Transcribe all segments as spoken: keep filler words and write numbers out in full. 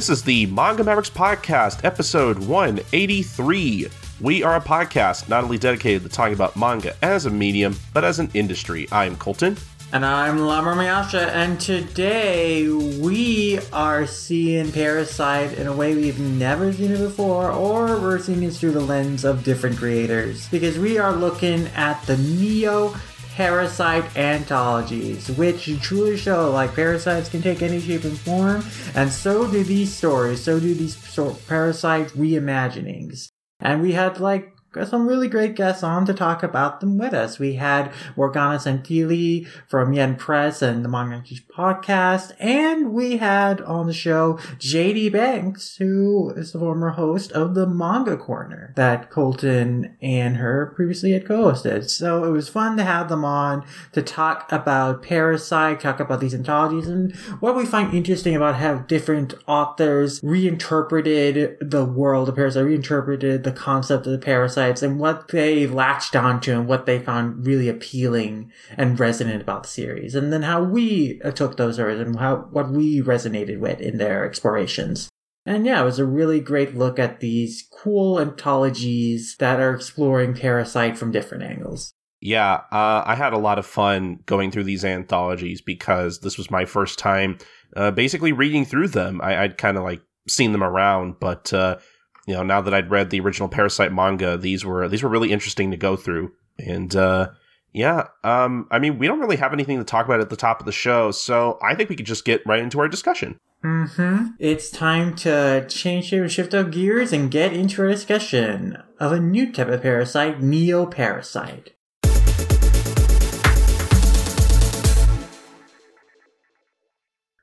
This is the Manga Mavericks Podcast, episode one eighty-three. We are a podcast not only dedicated to talking about manga as a medium, but as an industry. I'm Colton. And I'm Lamar Miyasha, and today we are seeing Parasite in a way we've never seen it before, or we're seeing it through the lens of different creators, because we are looking at the Neo Parasite Anthologies, which truly show like parasites can take any shape and form, and so do these stories, so do these so- parasite reimaginings. And we had like some really great guests on to talk about them with us. We had Morgana Santilli from Yen Press and the Manga Podcast, and we had on the show J D Banks, who is the former host of the Manga Corner that Colton and her previously had co-hosted. So it was fun to have them on to talk about Parasite, talk about these anthologies, and what we find interesting about how different authors reinterpreted the world of Parasite, reinterpreted the concept of the Parasite, and what they latched onto and what they found really appealing and resonant about the series, and then how we took those stories and how what we resonated with in their explorations. And yeah, it was a really great look at these cool anthologies that are exploring Parasite from different angles. Yeah, uh, I had a lot of fun going through these anthologies because this was my first time uh, basically reading through them. I, I'd kind of like seen them around, but uh you know, now that I'd read the original Parasite manga, these were these were really interesting to go through. And uh, yeah, um, I mean, we don't really have anything to talk about at the top of the show, so I think we could just get right into our discussion. Mm-hmm. It's time to change shape and shift up gears and get into our discussion of a new type of parasite, Neo Parasite.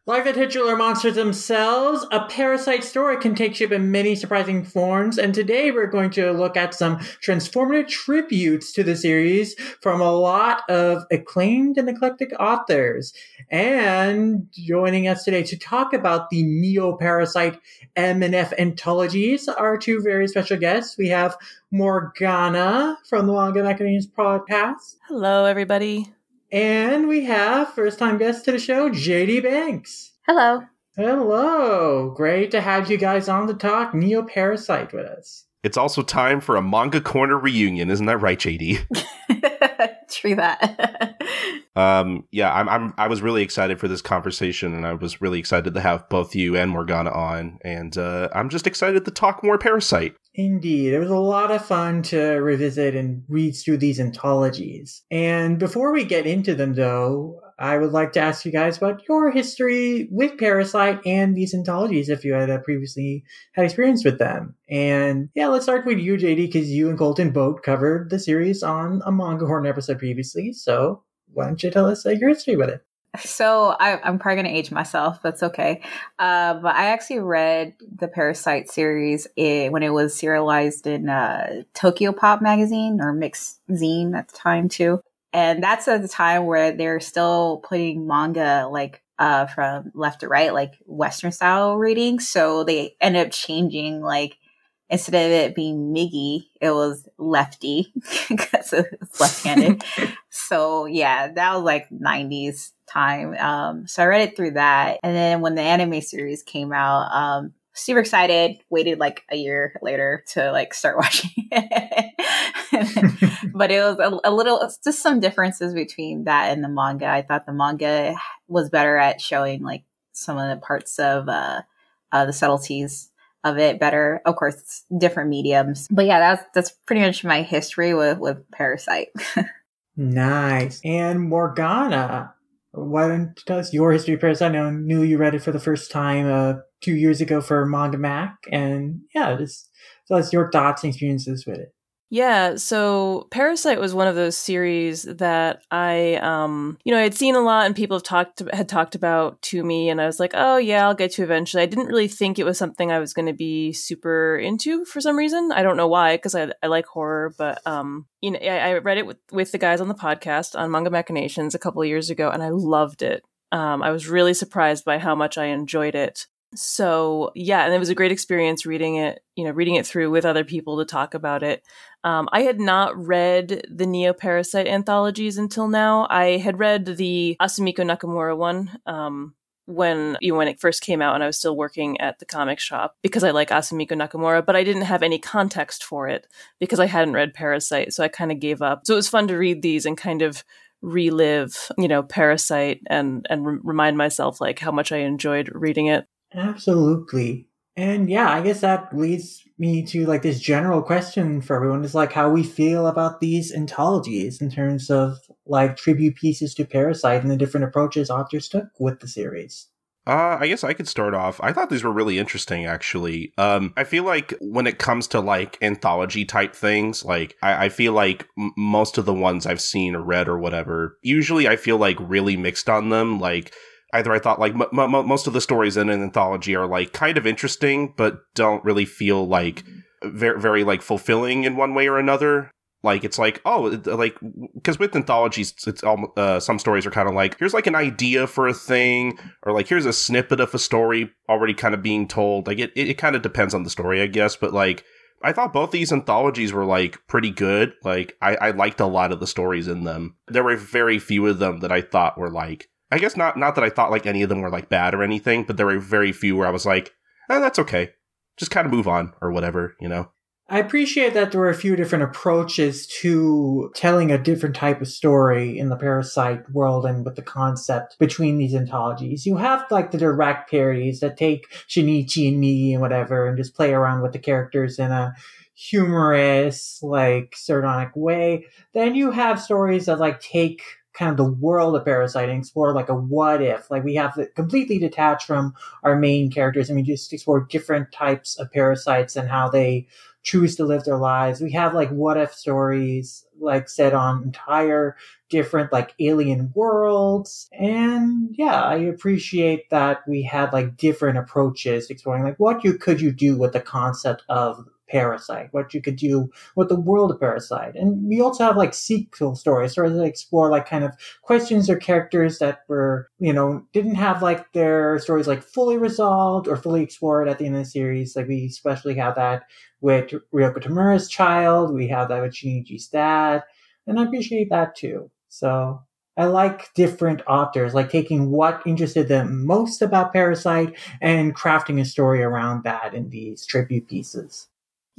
Like the titular monsters themselves, a parasite story can take shape in many surprising forms, and today we're going to look at some transformative tributes to the series from a lot of acclaimed and eclectic authors. And joining us today to talk about the Neo Parasite M and F anthologies are two very special guests. We have Morgana from the Manga Mavericks Podcast. Hello, everybody. And we have first-time guest to the show, J D Banks. Hello. Hello. Great to have you guys on to talk Neo Parasite with us. It's also time for a Manga Corner reunion, isn't that right, J D? True that. um, yeah, I'm, I'm. I was really excited for this conversation, and I was really excited to have both you and Morgana on. And uh, I'm just excited to talk more Parasite. Indeed. It was a lot of fun to revisit and read through these anthologies. And before we get into them, though, I would like to ask you guys about your history with Parasite and these anthologies, if you had uh, previously had experience with them. And yeah, let's start with you, J D, because you and Colton both covered the series on a Manga Horn episode previously. So why don't you tell us uh, your history with it? So I, I'm probably going to age myself. That's okay. Uh, but I actually read the Parasite series in, when it was serialized in uh, Tokyo Pop magazine or Mixed Zine at the time too. And that's at the time where they're still putting manga like uh, from left to right, like Western style reading. So they ended up changing, like instead of it being Migi, it was Lefty because it's left-handed. So yeah, that was like nineties time. Um, so I read it through that. And then when the anime series came out, um, super excited, waited like a year later to like start watching it. But it was a, a little, just some differences between that and the manga. I thought the manga was better at showing like some of the parts of uh, uh, the subtleties of it better. Of course, it's different mediums. But yeah, that's that's pretty much my history with, with Parasite. Nice. And Morgana, why don't you tell us your history of Parasite? I knew you read it for the first time uh, two years ago for Manga Mac. And yeah, just tell us your thoughts and experiences with it. Yeah, so Parasite was one of those series that I, um, you know, I had seen a lot and people have talked had talked about to me, and I was like, oh yeah, I'll get to eventually. I didn't really think it was something I was going to be super into for some reason. I don't know why, because I, I like horror, but um, you know, I, I read it with, with the guys on the podcast on Manga Machinations a couple of years ago, and I loved it. Um, I was really surprised by how much I enjoyed it. So yeah, and it was a great experience reading it, you know, reading it through with other people to talk about it. Um, I had not read the Neo Parasite anthologies until now. I had read the Asumiko Nakamura one, um, when you know, when it first came out and I was still working at the comic shop because I like Asumiko Nakamura, but I didn't have any context for it because I hadn't read Parasite. So I kind of gave up. So it was fun to read these and kind of relive, you know, Parasite and, and re- remind myself like how much I enjoyed reading it. Absolutely. And yeah, I guess that leads me to like this general question for everyone is like how we feel about these anthologies in terms of like tribute pieces to Parasite and the different approaches authors took with the series. Uh, I guess I could start off. I thought these were really interesting, actually. Um, I feel like when it comes to like anthology type things, like I, I feel like m- most of the ones I've seen or read or whatever, usually I feel like really mixed on them. Like either I thought like m- m- most of the stories in an anthology are like kind of interesting, but don't really feel like very, very like fulfilling in one way or another. Like, it's like, oh, like, because with anthologies, it's all, uh, some stories are kind of like, here's like an idea for a thing, or like, here's a snippet of a story already kind of being told. Like, it, it kind of depends on the story, I guess. But like, I thought both these anthologies were like pretty good. Like, I, I liked a lot of the stories in them. There were very few of them that I thought were like, I guess not, not that I thought like any of them were like bad or anything, but there were very few where I was like, eh, that's okay. Just kind of move on or whatever, you know? I appreciate that there were a few different approaches to telling a different type of story in the Parasite world and with the concept between these anthologies. You have like the direct parodies that take Shinichi and Migi and whatever and just play around with the characters in a humorous, like sardonic way. Then you have stories that like take kind of the world of Parasite and explore like a what if, like we have to completely detach from our main characters and we just explore different types of parasites and how they choose to live their lives. We have like what if stories like set on entire different like alien worlds. And yeah, I appreciate that we had like different approaches exploring like what you could you do with the concept of Parasite, what you could do with the world of Parasite. And we also have like sequel stories, stories that explore like kind of questions or characters that were, you know, didn't have like their stories like fully resolved or fully explored at the end of the series. Like we especially have that with Ryoko Tamura's child, we have that with Shinichi's dad, and I appreciate that too. So I like different authors, like taking what interested them most about Parasite and crafting a story around that in these tribute pieces.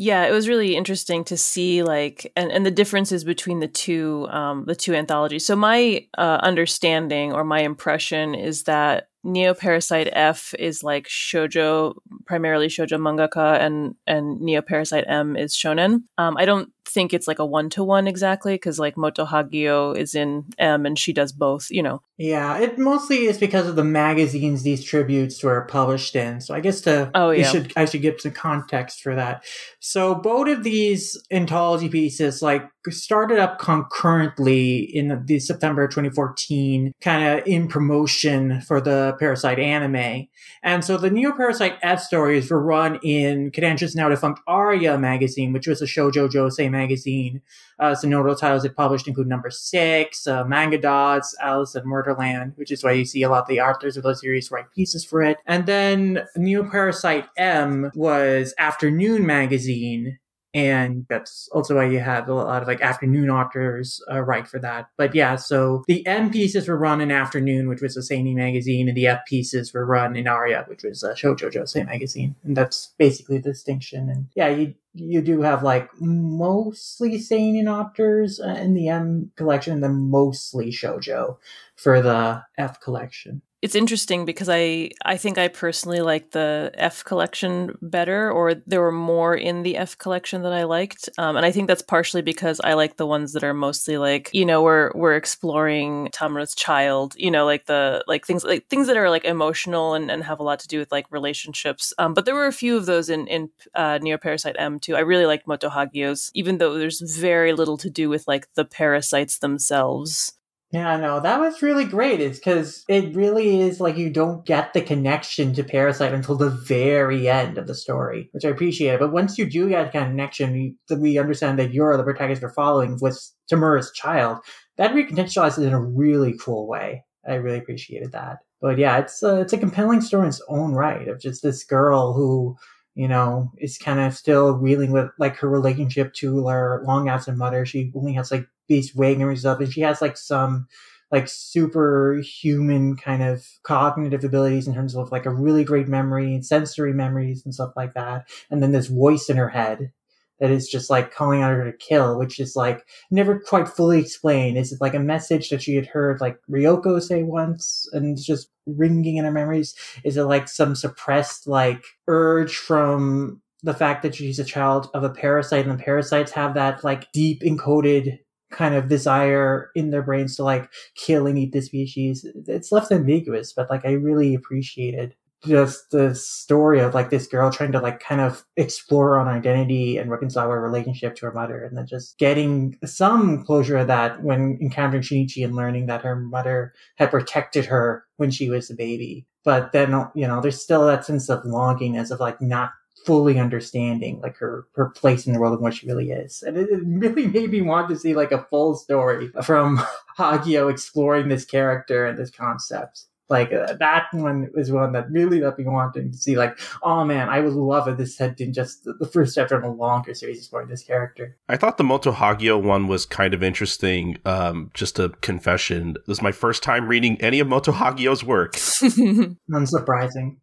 Yeah, it was really interesting to see like and, and the differences between the two um, the two anthologies. So my uh, understanding or my impression is that Neo Parasite F is like shoujo, primarily shoujo mangaka, and and Neo Parasite M is shonen. Um, I don't think it's like a one to one exactly because like Moto Hagio is in M and she does both, you know. Yeah, it mostly is because of the magazines these tributes were published in. So I guess to oh yeah, you should I should give some context for that. So both of these anthology pieces like started up concurrently in the September twenty fourteen kind of in promotion for the Parasite anime. And so the Neo Parasite F stories were run in Kodansha's now defunct Aria magazine, which was a shoujo josei magazine. Uh, some notable titles it published include Number Six, uh, Manga Dots, Alice in Murderland, which is why you see a lot of the authors of those series write pieces for it. And then Neo Parasite M was Afternoon Magazine. And that's also why you have a lot of like afternoon authors uh, write for that. But yeah, so the M pieces were run in Afternoon, which was a seinen magazine, and the F pieces were run in Aria, which was a shoujo josei magazine. And that's basically the distinction. And yeah, you you do have like mostly seinen authors uh, in the M collection, and then mostly shoujo for the F collection. It's interesting because I, I think I personally like the F collection better, or there were more in the F collection that I liked. Um, and I think that's partially because I like the ones that are mostly like, you know, we're we're exploring Tamura's child, you know, like the like things like things that are like emotional and, and have a lot to do with like relationships. Um, but there were a few of those in, in uh, Neo Parasite M too. I really liked Moto Hagio's, even though there's very little to do with like the parasites themselves. Yeah, no, that was really great. It's because it really is like you don't get the connection to Parasite until the very end of the story, which I appreciate. But once you do get a connection, we, we understand that you're the protagonist we're following with Tamura's child. That recontextualizes in a really cool way. I really appreciated that. But yeah, it's a, it's a compelling story in its own right of just this girl who, you know, is kind of still reeling with like her relationship to her long absent mother. She only has like these vagaries of, and she has like some like superhuman kind of cognitive abilities in terms of like a really great memory and sensory memories and stuff like that. And then this voice in her head that is just like calling out her to kill, which is like never quite fully explained. Is it like a message that she had heard like Ryoko say once and it's just ringing in her memories? Is it like some suppressed like urge from the fact that she's a child of a parasite and the parasites have that like deep encoded kind of desire in their brains to like kill and eat the species? It's left ambiguous, but like I really appreciated just the story of like this girl trying to like kind of explore her own identity and reconcile her relationship to her mother, and then just getting some closure of that when encountering Shinichi and learning that her mother had protected her when she was a baby. But then, you know, there's still that sense of longingness of like not fully understanding like her her place in the world and what she really is. And it, it really made me want to see like a full story from Hagio exploring this character and this concept. Like uh, that one is one that really left me wanting to see like, oh man, I would love if this had been just the, the first chapter of a longer series exploring this character. I thought the Moto Hagio one was kind of interesting. Um, just a confession, this is my first time reading any of Moto Hagio's work. Unsurprising.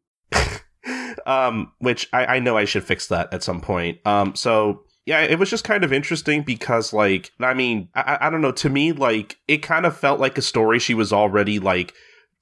Um, which I, I know I should fix that at some point. Um, so yeah, it was just kind of interesting because like, I mean, I, I don't know, to me, like it kind of felt like a story she was already like,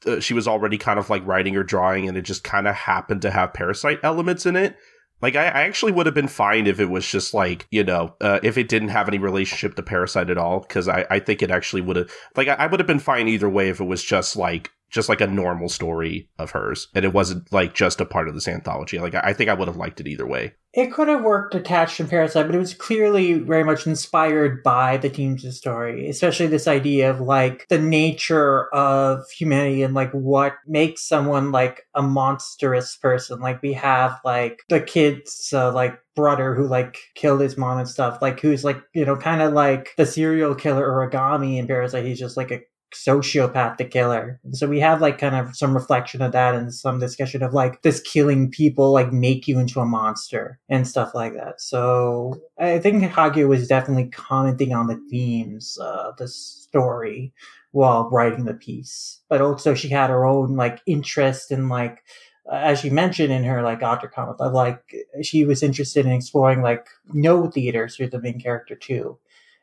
uh, she was already kind of like writing or drawing, and it just kind of happened to have parasite elements in it. Like I, I actually would have been fine if it was just like, you know, uh, if it didn't have any relationship to parasite at all. Cause I, I think it actually would have like, I, I would have been fine either way if it was just like, just like a normal story of hers, and it wasn't like just a part of this anthology. Like, I think I would have liked it either way. It could have worked attached from Parasite, but it was clearly very much inspired by the team's story, especially this idea of like the nature of humanity and like what makes someone like a monstrous person. Like we have like the kids, uh, like, brother who like killed his mom and stuff, like who's like, you know, kind of like the serial killer Origami in Parasite. He's just like a sociopath to killer. And so we have like kind of some reflection of that and some discussion of like this killing people like make you into a monster and stuff like that. So I think Hagio was definitely commenting on the themes of the story while writing the piece, but also she had her own like interest in like, as she mentioned in her like author comment, like she was interested in exploring like no theater through the main character too.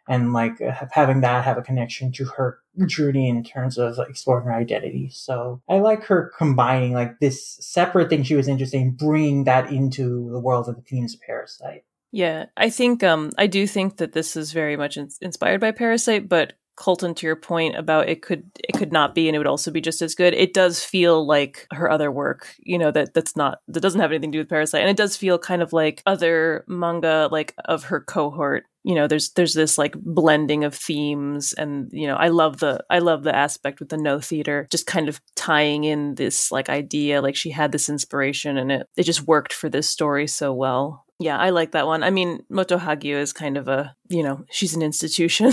And like having that have a connection to her journey in terms of like exploring her identity. So I like her combining like this separate thing she was interested in, bringing that into the world of the themes of Parasite. Yeah, I think um, I do think that this is very much in- inspired by Parasite. But Colton, to your point about it could it could not be, and it would also be just as good. It does feel like her other work, you know, that that's not that doesn't have anything to do with Parasite, and it does feel kind of like other manga like of her cohort. You know, there's there's this like blending of themes, and you know, I love the I love the aspect with the no theater, just kind of tying in this like idea, like she had this inspiration, and it it just worked for this story so well. Yeah, I like that one. I mean, Moto Hagio is kind of a, you know, she's an institution,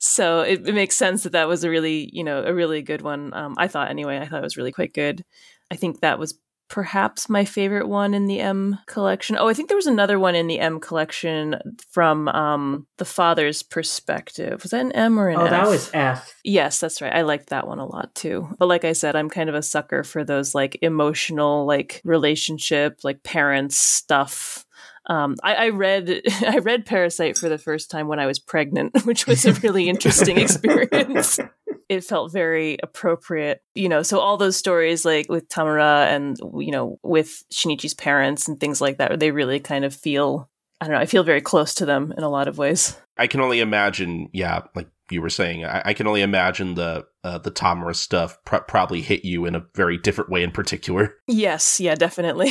so it, it makes sense that that was a really, you know, a really good one. Um, I thought anyway. I thought it was really quite good. I think that was perhaps my favorite one in the M collection. Oh, I think there was another one in the M collection from um, the father's perspective. Was that an M or an oh, F? Oh, that was F. Yes, that's right. I liked that one a lot too. But like I said, I'm kind of a sucker for those like emotional, like relationship, like parents stuff. Um, I, I read I read Parasite for the first time when I was pregnant, which was a really interesting experience. It felt very appropriate, you know, so all those stories like with Tamura and, you know, with Shinichi's parents and things like that, they really kind of feel, I don't know, I feel very close to them in a lot of ways. I can only imagine, yeah, like you were saying, I, I can only imagine the uh, the Tamura stuff pr- probably hit you in a very different way in particular. Yes, yeah, definitely.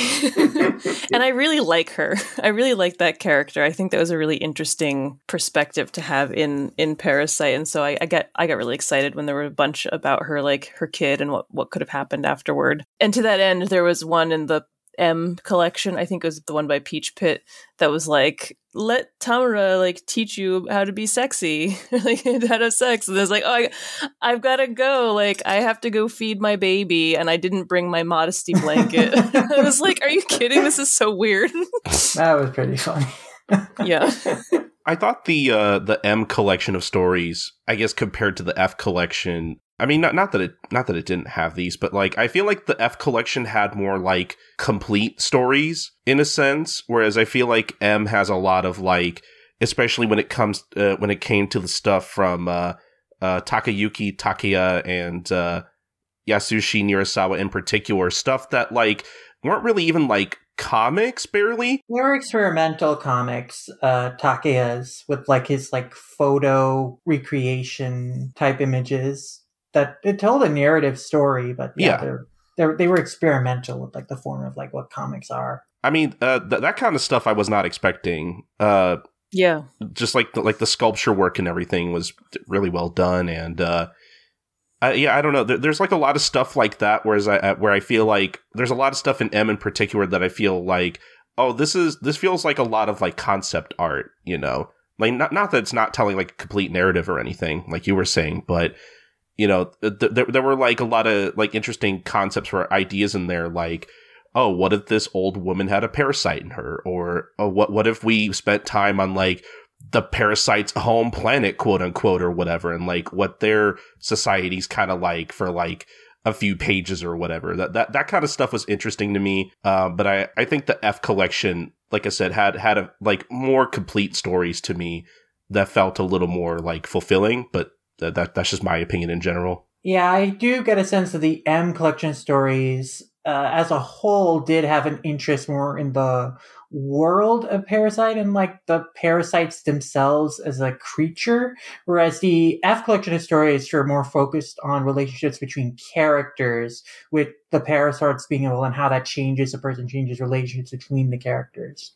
And I really like her. I really like that character. I think that was a really interesting perspective to have in, in Parasite. And so I, I got I got really excited when there were a bunch about her, like her kid and what, what could have happened afterward. And to that end, there was one in the M collection, I think it was the one by Peach Pit, that was like, let Tamura like teach you how to be sexy, like how to have sex. And it's like, oh, I, I've got to go. Like, I have to go feed my baby, and I didn't bring my modesty blanket. I was like, are you kidding? This is so weird. That was pretty funny. Yeah. I thought the uh, the M collection of stories, I guess, compared to the F collection, I mean, not not that it not that it didn't have these, but like I feel like the F collection had more like complete stories in a sense, whereas I feel like M has a lot of like, especially when it comes uh, when it came to the stuff from uh, uh, Takayuki Takeya and uh, Yasushi Nirasawa in particular, stuff that like weren't really even like comics, barely. They were experimental comics, uh, Takeya's, with like his like photo recreation type images. That it told a narrative story, but yeah, yeah. They're, they're, they were experimental with like the form of like what comics are. I mean, uh, th- that kind of stuff I was not expecting. Uh, yeah, just like the, like the sculpture work and everything was really well done, and uh, I, yeah, I don't know. There, there's like a lot of stuff like that. Whereas I where I feel like there's a lot of stuff in M in particular that I feel like, oh, this is this feels like a lot of like concept art, you know, like not not that it's not telling like a complete narrative or anything, like you were saying, but. You know, th- th- there were like a lot of like interesting concepts or ideas in there, like, oh, what if this old woman had a parasite in her, or oh, what what if we spent time on like the parasite's home planet, quote unquote, or whatever, and like what their society's kind of like for like a few pages or whatever. That that that kind of stuff was interesting to me, uh, but I I think the F collection, like I said, had had a, like more complete stories to me that felt a little more like fulfilling, but. That, that that's just my opinion in general. Yeah, I do get a sense that the M collection stories uh, as a whole did have an interest more in the world of Parasite and like the parasites themselves as a creature, whereas the F collection of stories are more focused on relationships between characters, with the parasites being able and how that changes a person, changes relationships between the characters.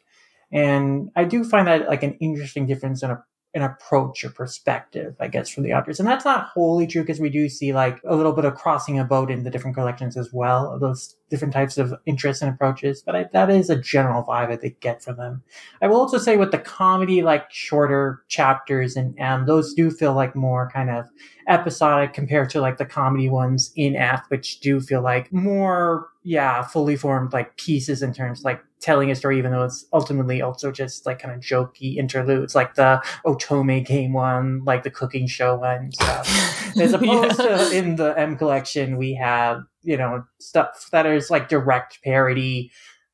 And I do find that like an interesting difference in a an approach or perspective, I guess, from the authors. And that's not wholly true, because we do see like a little bit of crossing about in the different collections as well, of those different types of interests and approaches. But I, that is a general vibe that they get from them. I will also say with the comedy, like shorter chapters in M, those do feel like more kind of episodic compared to like the comedy ones in F, which do feel like more, yeah, fully formed like pieces in terms of, like telling a story, even though it's ultimately also just like kind of jokey interludes, like the Otome game one, like the cooking show one stuff. As opposed yeah. to in the M collection, we have, you know, stuff that is like direct parody,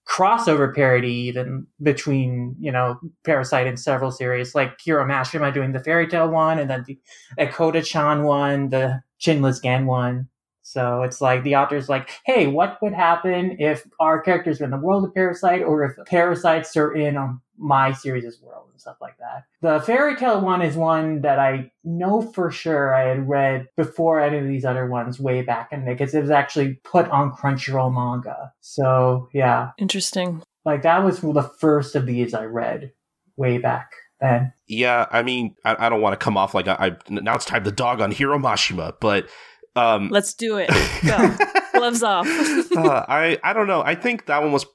crossover parody even between, you know, Parasite and several series, like Hiro Mashima doing the Fairy Tail one, and then the Ekoda-chan one, the Chinless Gan one. So it's like the author's like, hey, what would happen if our characters are in the world of Parasite, or if parasites are in um, my series' world and stuff like that. The Fairy Tail one is one that I know for sure I had read before any of these other ones way back in the day, because it was actually put on Crunchyroll manga. So yeah. Interesting. Like that was the first of these I read way back. Then. Yeah, I mean, I, I don't want to come off like I, I now it's time to dog on Hiro Mashima, but Um, let's do it. Go. Gloves off. uh, I, I don't know. I think that one was,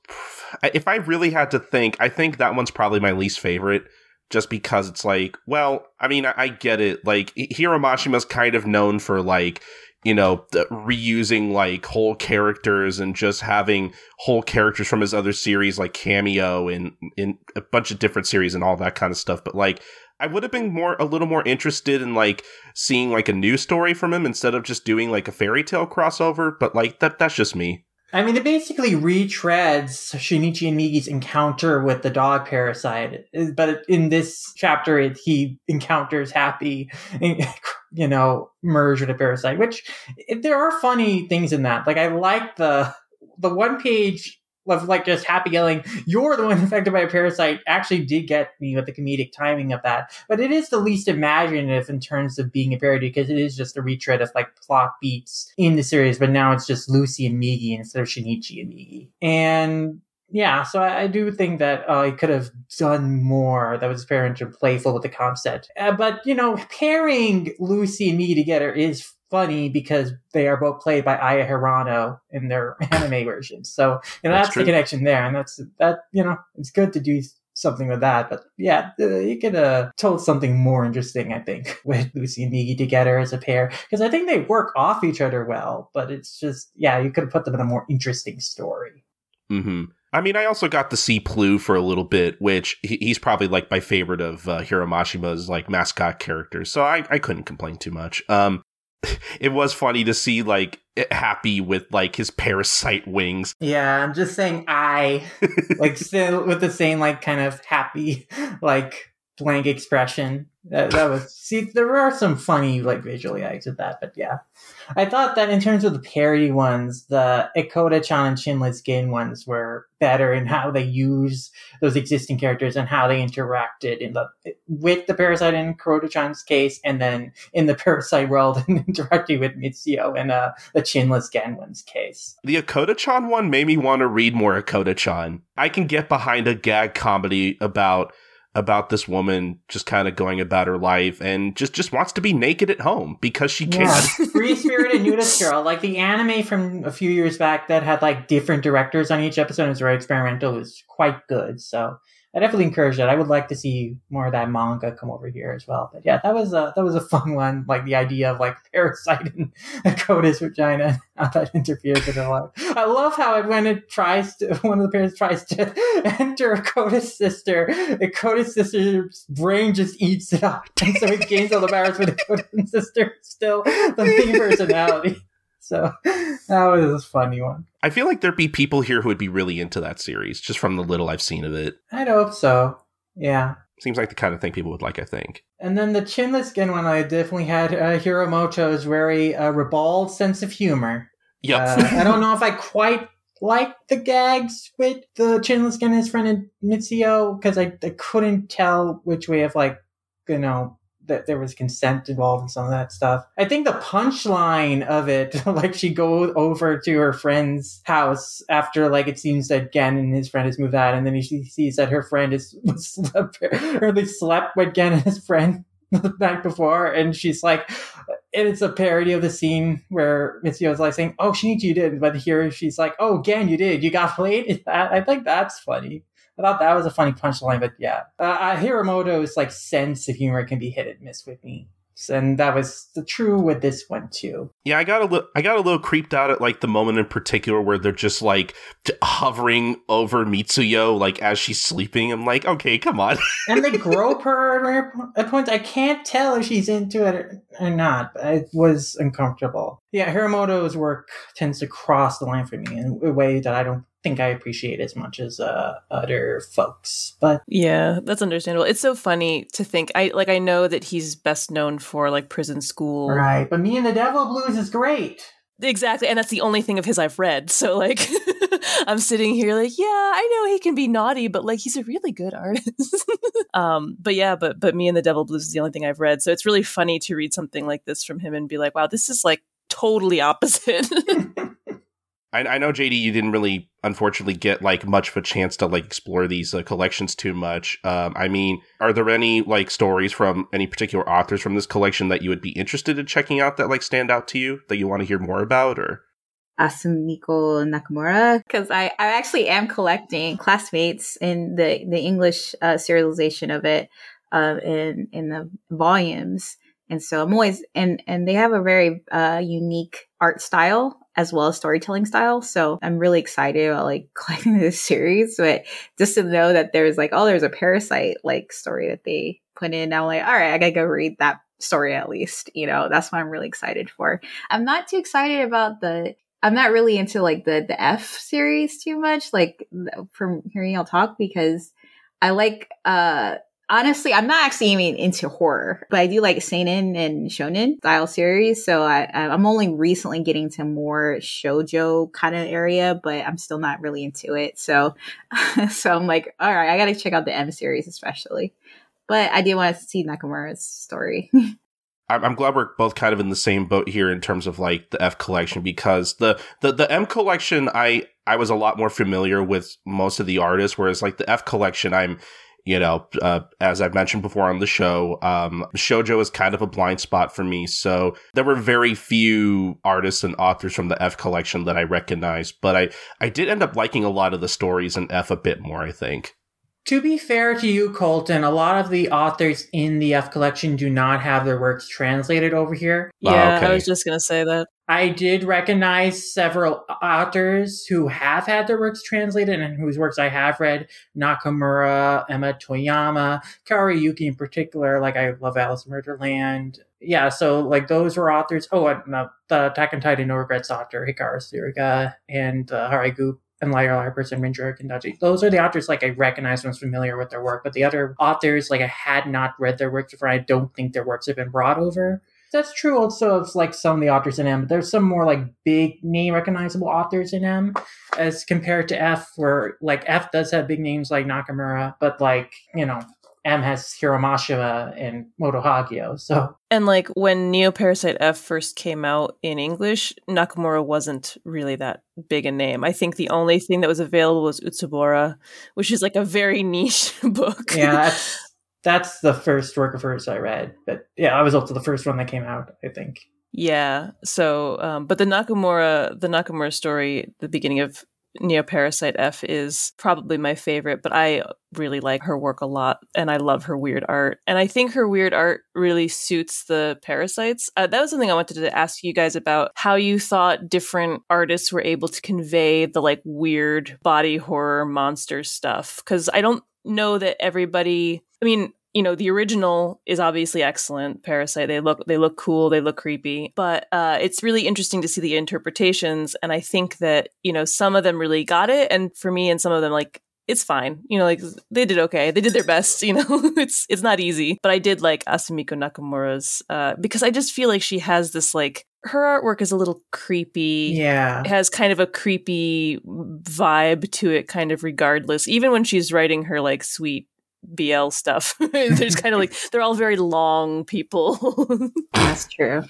if I really had to think, I think that one's probably my least favorite, just because it's like, well, I mean, I, I get it. Like, Hiro Mashima's kind of known for, like, you know, the, reusing, like, whole characters and just having whole characters from his other series, like cameo and in a bunch of different series and all that kind of stuff. But, like, I would have been more a little more interested in like seeing like a new story from him instead of just doing like a Fairy Tail crossover. But like that that's just me. I mean, it basically retreads Shinichi and Migi's encounter with the dog parasite. But in this chapter, it, he encounters Happy, and, you know, merge with a parasite, which there are funny things in that. Like I like the the one page of like just Happy yelling, "You're the one affected by a parasite," actually did get me with the comedic timing of that. But it is the least imaginative in terms of being a parody, because it is just a retread of like plot beats in the series, but now it's just Lucy and Migi instead of Shinichi and Migi. And yeah, so I, I do think that uh, I could have done more that was apparent and playful with the concept. Uh, but, you know, pairing Lucy and Migi together is funny because they are both played by Aya Hirano in their anime version. So, you know, that's, that's the connection there. And that's that, you know, it's good to do something with that. But yeah, you could have uh, told something more interesting, I think, with Lucy and Migi together as a pair, because I think they work off each other well. But it's just, yeah, you could have put them in a more interesting story. Mm-hmm. I mean, I also got to see Plu for a little bit, which he's probably like my favorite of uh, Hiro Mashima's like mascot characters. So I, I couldn't complain too much. Um, it was funny to see like Happy with like his parasite wings. Yeah, I'm just saying I like still with the same like kind of happy like blank expression. That, that was see there are some funny like visual gags with that, but yeah, I thought that in terms of the parody ones, the Ekoda-chan and Chinless Gan ones were better in how they use those existing characters and how they interacted in the with the parasite in Ekoda-chan's case, and then in the parasite world and interacting with Mitsuo and uh, the Chinless Gan one's case. The Ekoda-chan one made me want to read more Ekoda-chan. I can get behind a gag comedy about. about this woman just kind of going about her life and just, just wants to be naked at home because she yeah. can. Free-spirited nudist girl. Like the anime from a few years back that had like different directors on each episode and was very experimental was quite good. So I definitely encourage that. I would like to see more of that manga come over here as well. But yeah, that was a, that was a fun one. Like the idea of like parasite in Ekoda's vagina, how that interferes with her life. I love how it, when it tries to, one of the parents tries to enter Ekoda's sister, Ekoda's sister's brain just eats it up. And so it gains all the powers with Ekoda's sister still the same personality. So that was a funny one. I feel like there'd be people here who would be really into that series, just from the little I've seen of it. I'd hope so. Yeah. Seems like the kind of thing people would like, I think. And then the Chinless Gan one, I definitely had uh, Hiramoto's very uh, ribald sense of humor. Yep. Uh, I don't know if I quite like the gags with the Chinless Gan and his friend and Mitsuo, because I, I couldn't tell which way of, like, you know... that there was consent involved in some of that stuff. I think the punchline of it, like she goes over to her friend's house after like it seems that Gan and his friend has moved out, and then she sees that her friend is slept, or they slept with Gan and his friend the night before, and she's like, and it's a parody of the scene where Mitsuo's like saying, "Oh, Shinichi, you did," but here she's like, "Oh, Gan, you did. You got laid." I think that's funny. I thought that was a funny punchline, but yeah. Uh, Hiramoto's, like, sense of humor can be hit and miss with me. And that was the true with this one, too. Yeah, I got a little, I got a little creeped out at, like, the moment in particular where they're just, like, t- hovering over Mitsuo, like, as she's sleeping. I'm like, okay, come on. And they grope her at points. I can't tell if she's into it or, or not. It was uncomfortable. Yeah, Hiramoto's work tends to cross the line for me in a way that I don't think I appreciate as much as uh, other folks. But yeah, that's understandable. It's so funny to think I like I know that he's best known for like Prison School, right? But Me and the Devil Blues is great. Exactly, and that's the only thing of his I've read. So like I'm sitting here like, yeah, I know he can be naughty, but like he's a really good artist. um but yeah, but but Me and the Devil Blues is the only thing I've read. So it's really funny to read something like this from him and be like, wow, this is like totally opposite. I know, J D, you didn't really, unfortunately, get like much of a chance to like explore these uh, collections too much. Um, I mean, are there any like stories from any particular authors from this collection that you would be interested in checking out that like stand out to you that you want to hear more about? Or Asumiko Nakamura, because I, I actually am collecting Classmates in the the English uh, serialization of it uh, in in the volumes, and so I'm always and and they have a very uh, unique art style as well as storytelling style. So I'm really excited about like collecting this series, but just to know that there's like, oh, there's a parasite like story that they put in. I'm like, all right, I gotta go read that story at least. You know, that's what I'm really excited for. I'm not too excited about the, I'm not really into like the, the F series too much, like from hearing y'all talk, because I like, uh, honestly, I'm not actually even into horror, but I do like seinen and shonen style series. So I, I'm only recently getting to more shoujo kind of area, but I'm still not really into it. So, so I'm like, all right, I got to check out the M series especially. But I do want to see Nakamura's story. I'm glad we're both kind of in the same boat here in terms of like the F collection, because the the, the M collection, I I was a lot more familiar with most of the artists, whereas like the F collection, I'm You know, uh, as I've mentioned before on the show, um, shoujo is kind of a blind spot for me. So there were very few artists and authors from the F collection that I recognized, but I, I did end up liking a lot of the stories in F a bit more, I think. To be fair to you, Colton, a lot of the authors in the F collection do not have their works translated over here. Yeah, oh, okay. I was just going to say that. I did recognize several authors who have had their works translated and whose works I have read. Nakamura, Emma Toyama, Kaori Yuki in particular. Like, I love Alice in Murderland. yeah, so like those were authors. Oh, uh, no, the Attack on Titan No Regrets author Hikaru Tsuruga and uh, Harai Goop and Liar Liar Person Rinjuru Kendaji. Those are the authors like I recognized and was familiar with their work, but the other authors like I had not read their works before. I don't think their works have been brought over. That's true also of like some of the authors in M, but there's some more like big name recognizable authors in M as compared to F, where like F does have big names like Nakamura, but like, you know, M has Hiro Mashima and Moto Hagio. So. And like when Neo Parasite F first came out in English, Nakamura wasn't really that big a name. I think the only thing that was available was Utsubora, which is like a very niche book. Yeah, that's, that's the first work of hers I read. But yeah, I was also the first one that came out, I think. Yeah. So, um, but the Nakamura, the Nakamura story, the beginning of Neo Parasite F is probably my favorite, but I really like her work a lot and I love her weird art. And I think her weird art really suits the parasites. Uh, that was something I wanted to ask you guys about, how you thought different artists were able to convey the like weird body horror monster stuff. Because I don't know that everybody, I mean, you know, the original is obviously excellent, Parasite. They look they look cool, they look creepy. But uh, it's really interesting to see the interpretations. And I think that, you know, some of them really got it. And for me, and some of them, like, it's fine. You know, like, they did okay. They did their best, you know. it's it's not easy. But I did like Asumiko Nakamura's, uh, because I just feel like she has this, like, her artwork is a little creepy. Yeah. It has kind of a creepy vibe to it, kind of regardless. Even when she's writing her, like, sweet B L stuff. There's kind of like, they're all very long people. That's true.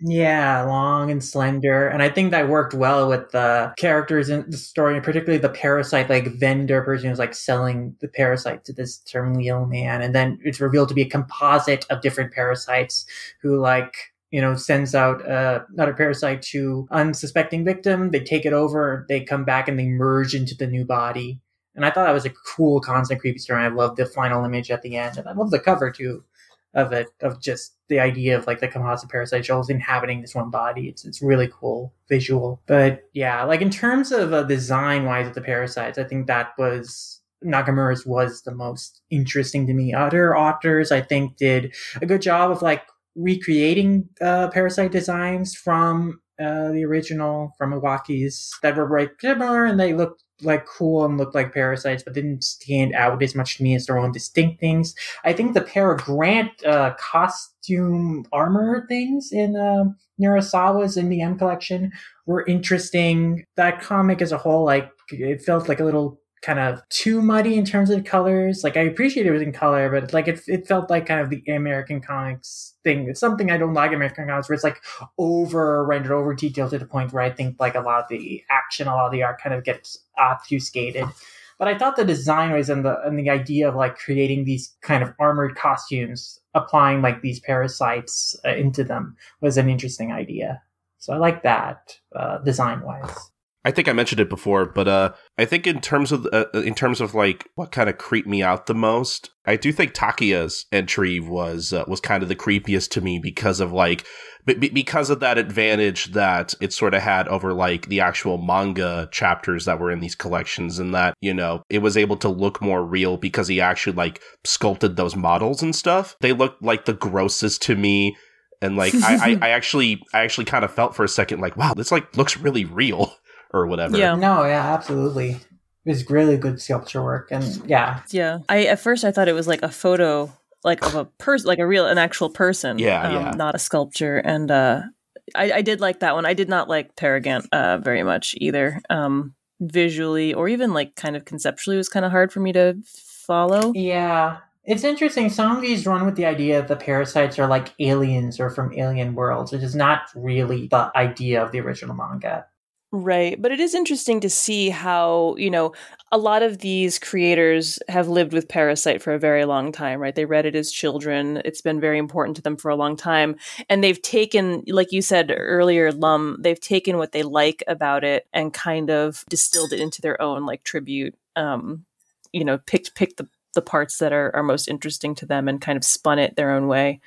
Yeah, long and slender. And I think that worked well with the characters in the story, and particularly the parasite, like vendor person who's like selling the parasite to this terminally ill man. And then it's revealed to be a composite of different parasites who like, you know, sends out uh, another parasite to unsuspecting victim. They take it over, they come back and they merge into the new body. And I thought that was a cool, constant, creepy story. I love the final image at the end. And I love the cover, too, of it, of just the idea of, like, the composite parasite always inhabiting this one body. It's it's really cool visual. But, yeah, like, in terms of uh, design-wise of the parasites, I think that was... Nakamura's was the most interesting to me. Other authors, I think, did a good job of, like, recreating uh, parasite designs from uh, the original, from Iwaki's, that were very similar, and they looked like cool and looked like parasites, but didn't stand out as much to me as their own distinct things. I think the pair of Grant uh, costume armor things in uh, Nurasawa's in the M collection were interesting. That comic as a whole, like, it felt like a little kind of too muddy in terms of colors. Like, I appreciate it was in color, but like it, it felt like kind of the American comics thing. It's something I don't like in American comics, where it's like over rendered, over detailed to the point where I think like a lot of the action, a lot of the art kind of gets obfuscated. But I thought the design was in the and the idea of like creating these kind of armored costumes, applying like these parasites uh, into them was an interesting idea. So I like that uh, design wise. I think I mentioned it before, but uh, I think in terms of uh, in terms of like what kind of creeped me out the most, I do think Takiya's entry was uh, was kind of the creepiest to me because of like b- because of that advantage that it sort of had over like the actual manga chapters that were in these collections, and that, you know, it was able to look more real because he actually like sculpted those models and stuff. They looked like the grossest to me. And like I, I, I actually I actually kind of felt for a second like, wow, this like looks really real. Or whatever. Yeah. No, yeah, absolutely. It was really good sculpture work, and yeah, yeah. I at first I thought it was like a photo, like of a person, like a real, an actual person. Yeah, um, yeah. Not a sculpture, and uh, I, I did like that one. I did not like Paragant uh, very much either, um, visually or even like kind of conceptually. It was kind of hard for me to follow. Yeah. It's interesting. Some of these run with the idea that the parasites are like aliens or from alien worlds, which is not really the idea of the original manga. Right. But it is interesting to see how, you know, a lot of these creators have lived with Parasite for a very long time, right? They read it as children. It's been very important to them for a long time. And they've taken, like you said earlier, Lum, they've taken what they like about it and kind of distilled it into their own like tribute, um, you know, picked, picked the, the parts that are, are most interesting to them and kind of spun it their own way.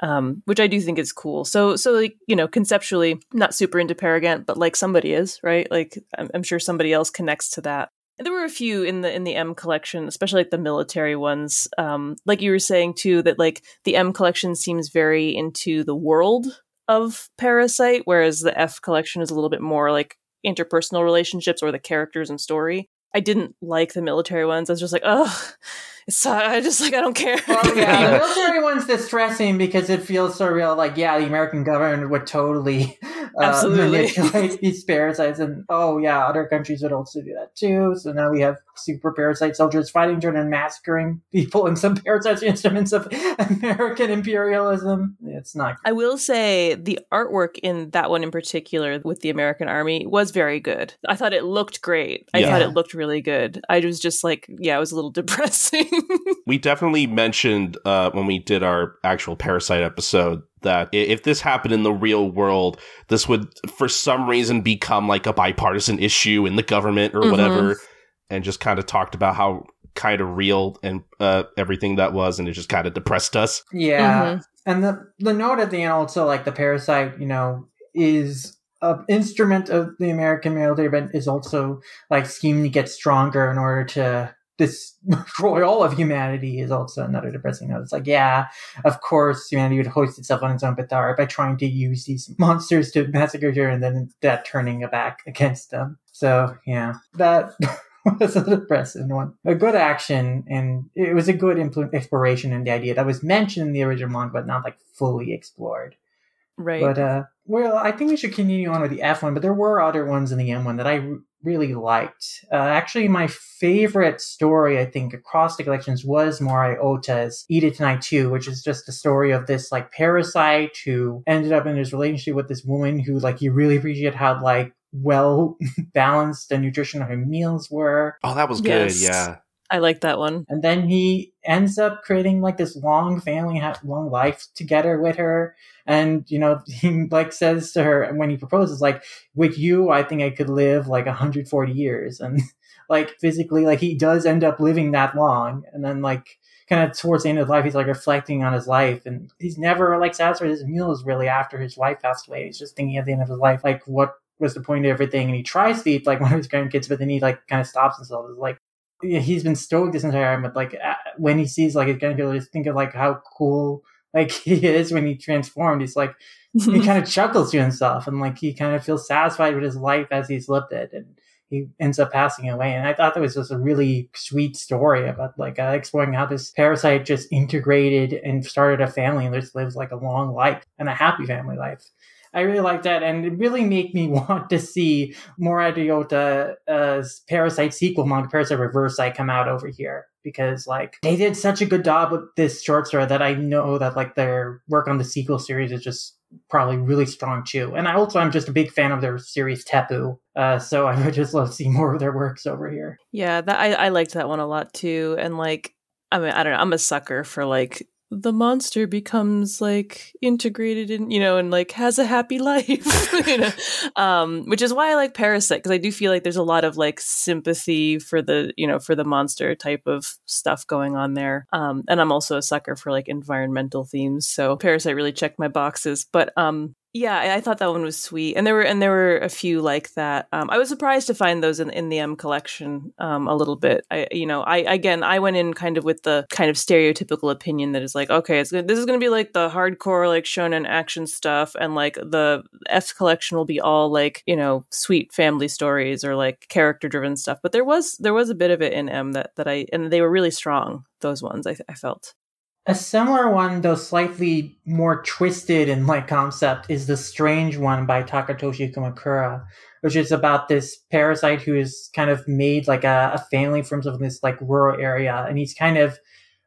Um, which I do think is cool. So, so like, you know, conceptually, not super into Paragant, but like somebody is, right? Like, I'm, I'm sure somebody else connects to that. there were a few in the in the M collection, especially like the military ones. Um, like you were saying too, that like the M collection seems very into the world of Parasite, whereas the F collection is a little bit more like interpersonal relationships or the characters and story. I didn't like the military ones. I was just like, oh, it's I just like I don't care. Well, yeah, the military one's distressing because it feels so real. Like, yeah, the American government would totally uh, absolutely manipulate these parasites, and oh yeah, other countries would also do that too. So now we have super parasite soldiers fighting children and massacring people, and some parasites are instruments of American imperialism. It's not good. I will say the artwork in that one in particular with the American army was very good. I thought it looked great. I yeah. thought it looked really good. I was just like, yeah, it was a little depressing. We definitely mentioned uh, when we did our actual Parasite episode that if this happened in the real world, this would for some reason become like a bipartisan issue in the government or mm-hmm. whatever, and just kind of talked about how kind of real and uh, everything that was, and it just kind of depressed us. Yeah. Mm-hmm. And the, the note at the end also, like the Parasite, you know, is an instrument of the American military, but is also like scheming to get stronger in order to destroy all of humanity is also another depressing note. It's like, yeah, of course, humanity would hoist itself on its own petard by trying to use these monsters to massacre her, and then that turning a back against them. So, yeah, that was a depressing one. A good action, and it was a good impl- exploration in the idea that was mentioned in the original manga, but not like fully explored. Right. But, uh, well, I think we should continue on with the F one, but there were other ones in the M one that I r- really liked. Uh, actually, my favorite story, I think, across the collections was Morai Ota's Eat It Tonight two, which is just the story of this, like, parasite who ended up in his relationship with this woman who, like, you really appreciate how, like, well-balanced the nutrition of her meals were. Oh, that was good, yes. Yeah. I like that one. And then he ends up creating like this long family, long life together with her. And, you know, he like says to her when he proposes, like, with you, I think I could live like one hundred forty years. And like physically, like he does end up living that long. And then like kind of towards the end of his life, he's like reflecting on his life, and he's never like satisfied his meals really after his wife passed away. He's just thinking at the end of his life, like, what was the point of everything? And he tries to eat like one of his grandkids, but then he like kind of stops himself. It's like, he's been stoked this entire time, but like when he sees like his grandkids, just think of like how cool like he is when he transformed. He's like he kind of chuckles to himself, and like he kind of feels satisfied with his life as he's lived it, and he ends up passing away. And I thought that was just a really sweet story about like uh, exploring how this parasite just integrated and started a family and just lives like a long life and a happy family life. I really like that, and it really made me want to see Morai Ota's Parasite sequel manga, Parasite Reverse, like, come out over here, because like they did such a good job with this short story that I know that like their work on the sequel series is just probably really strong too. And I also I'm just a big fan of their series Teppu, uh, so I would just love to see more of their works over here. Yeah, that I, I liked that one a lot too, and like I mean I don't know, I'm a sucker for like. The monster becomes like integrated in, you know, and like has a happy life, you know? um, which is why I like Parasite, because I do feel like there's a lot of like sympathy for the, you know, for the monster type of stuff going on there. Um, and I'm also a sucker for like environmental themes, so Parasite really checked my boxes. But um, yeah, I, I thought that one was sweet, and there were and there were a few like that. Um, I was surprised to find those in, in the M collection um, a little bit. I, you know, I again I went in kind of with the kind of stereotypical opinion that is like, okay, it's this is going to be like the hardcore like shonen action stuff, and like the F collection will be all like, you know, sweet family stories or like character driven stuff. But there was there was a bit of it in M that that I and they were really strong. Those ones I, I felt. A similar one, though slightly more twisted in like concept, is The Strange One by Takatoshi Kamakura, which is about this parasite who is kind of made like a, a family from some of this like rural area. And he's kind of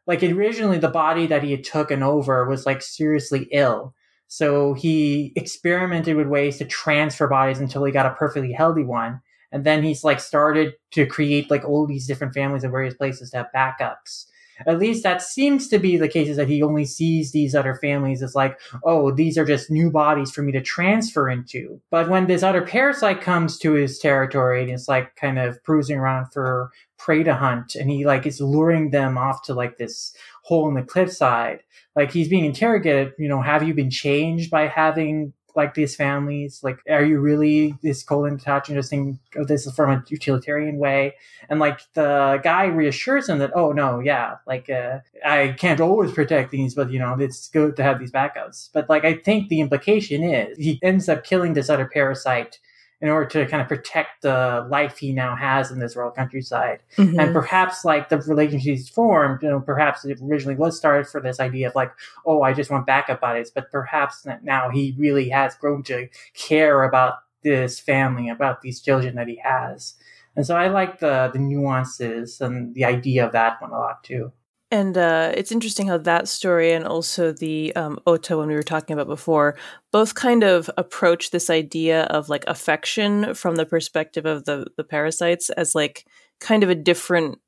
like originally the body that he had taken over was like seriously ill. So he experimented with ways to transfer bodies until he got a perfectly healthy one. And then he's like started to create like all these different families in various places to have backups. At least that seems to be the case, is that he only sees these other families as like, oh, these are just new bodies for me to transfer into. But when this other parasite comes to his territory and is like kind of cruising around for prey to hunt, and he like is luring them off to like this hole in the cliffside, like he's being interrogated, you know, have you been changed by having like these families? Like, are you really this cold and detached and just think of this from a utilitarian way? And like the guy reassures him that, oh no, yeah, like uh, I can't always protect these, but you know, it's good to have these backups. But like, I think the implication is he ends up killing this other parasite in order to kind of protect the life he now has in this rural countryside. Mm-hmm. And perhaps like the relationship he's formed, you know, perhaps it originally was started for this idea of like, oh, I just want backup buddies. But perhaps now he really has grown to care about this family, about these children that he has. And so I like the the nuances and the idea of that one a lot too. And uh, it's interesting how that story and also the um, Ota one we were talking about before both kind of approach this idea of like affection from the perspective of the the parasites as like kind of a different,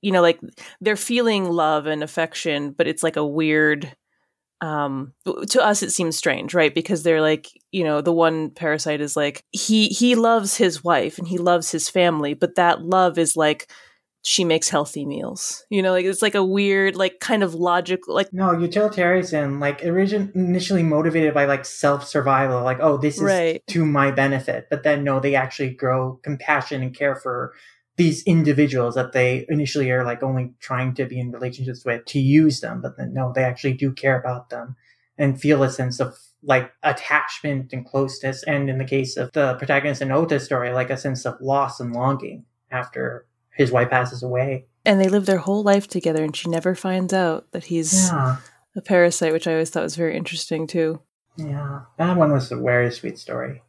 you know, like they're feeling love and affection, but it's like a weird, um, to us it seems strange, right? Because they're like, you know, the one parasite is like, he he loves his wife and he loves his family, but that love is like, she makes healthy meals, you know, like it's like a weird, like kind of logical, like no utilitarianism, like origin initially motivated by like self-survival, like, oh, this is right. to my benefit. But then no, they actually grow compassion and care for these individuals that they initially are like only trying to be in relationships with to use them. But then no, they actually do care about them and feel a sense of like attachment and closeness. And in the case of the protagonist in Ota's story, like a sense of loss and longing after his wife passes away. And they live their whole life together and she never finds out that he's yeah. a parasite, which I always thought was very interesting too. Yeah, that one was a very sweet story.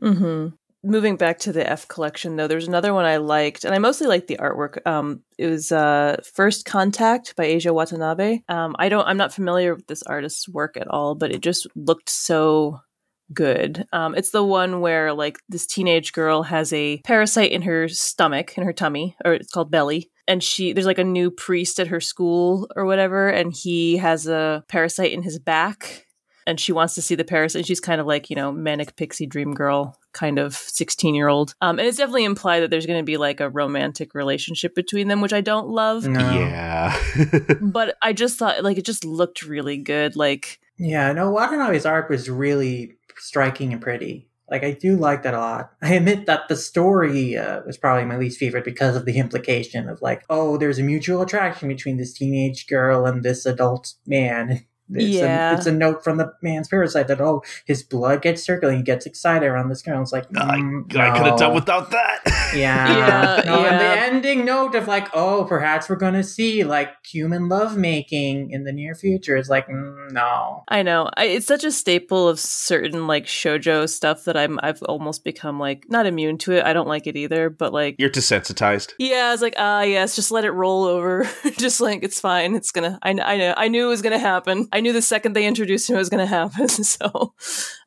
Mm-hmm. Moving back to the F collection though, there's another one I liked and I mostly liked the artwork. Um, it was uh, First Contact by Asia Watanabe. Um, I don't, I'm not familiar with this artist's work at all, but it just looked so good. Um, it's the one where like this teenage girl has a parasite in her stomach, in her tummy, or it's called belly. And she, there's like a new priest at her school or whatever, and he has a parasite in his back and she wants to see the parasite. And she's kind of like, you know, manic pixie dream girl kind of sixteen year old. Um, and it's definitely implied that there's going to be like a romantic relationship between them, which I don't love. No. Yeah. But I just thought like, it just looked really good. Like, yeah, no, Watanabe's art was really striking and pretty. Like, I do like that a lot. I admit that the story uh, was probably my least favorite because of the implication of like, oh, there's a mutual attraction between this teenage girl and this adult man. It's, yeah. a, it's a note from the man's parasite that, oh, his blood gets circulating, he gets excited around this girl. It's like, mm, I, I no. could have done without that. Yeah. yeah, no, yeah. And the ending note of like, oh, perhaps we're going to see like human lovemaking in the near future is like, mm, no. I know. I, it's such a staple of certain like shoujo stuff that I'm, I've almost become like not immune to it. I don't like it either, but like. You're desensitized. Yeah. I was like, ah, uh, yes, just let it roll over. Just like, it's fine. It's going to, I know. I knew it was going to happen. I knew the second they introduced him it was going to happen. So,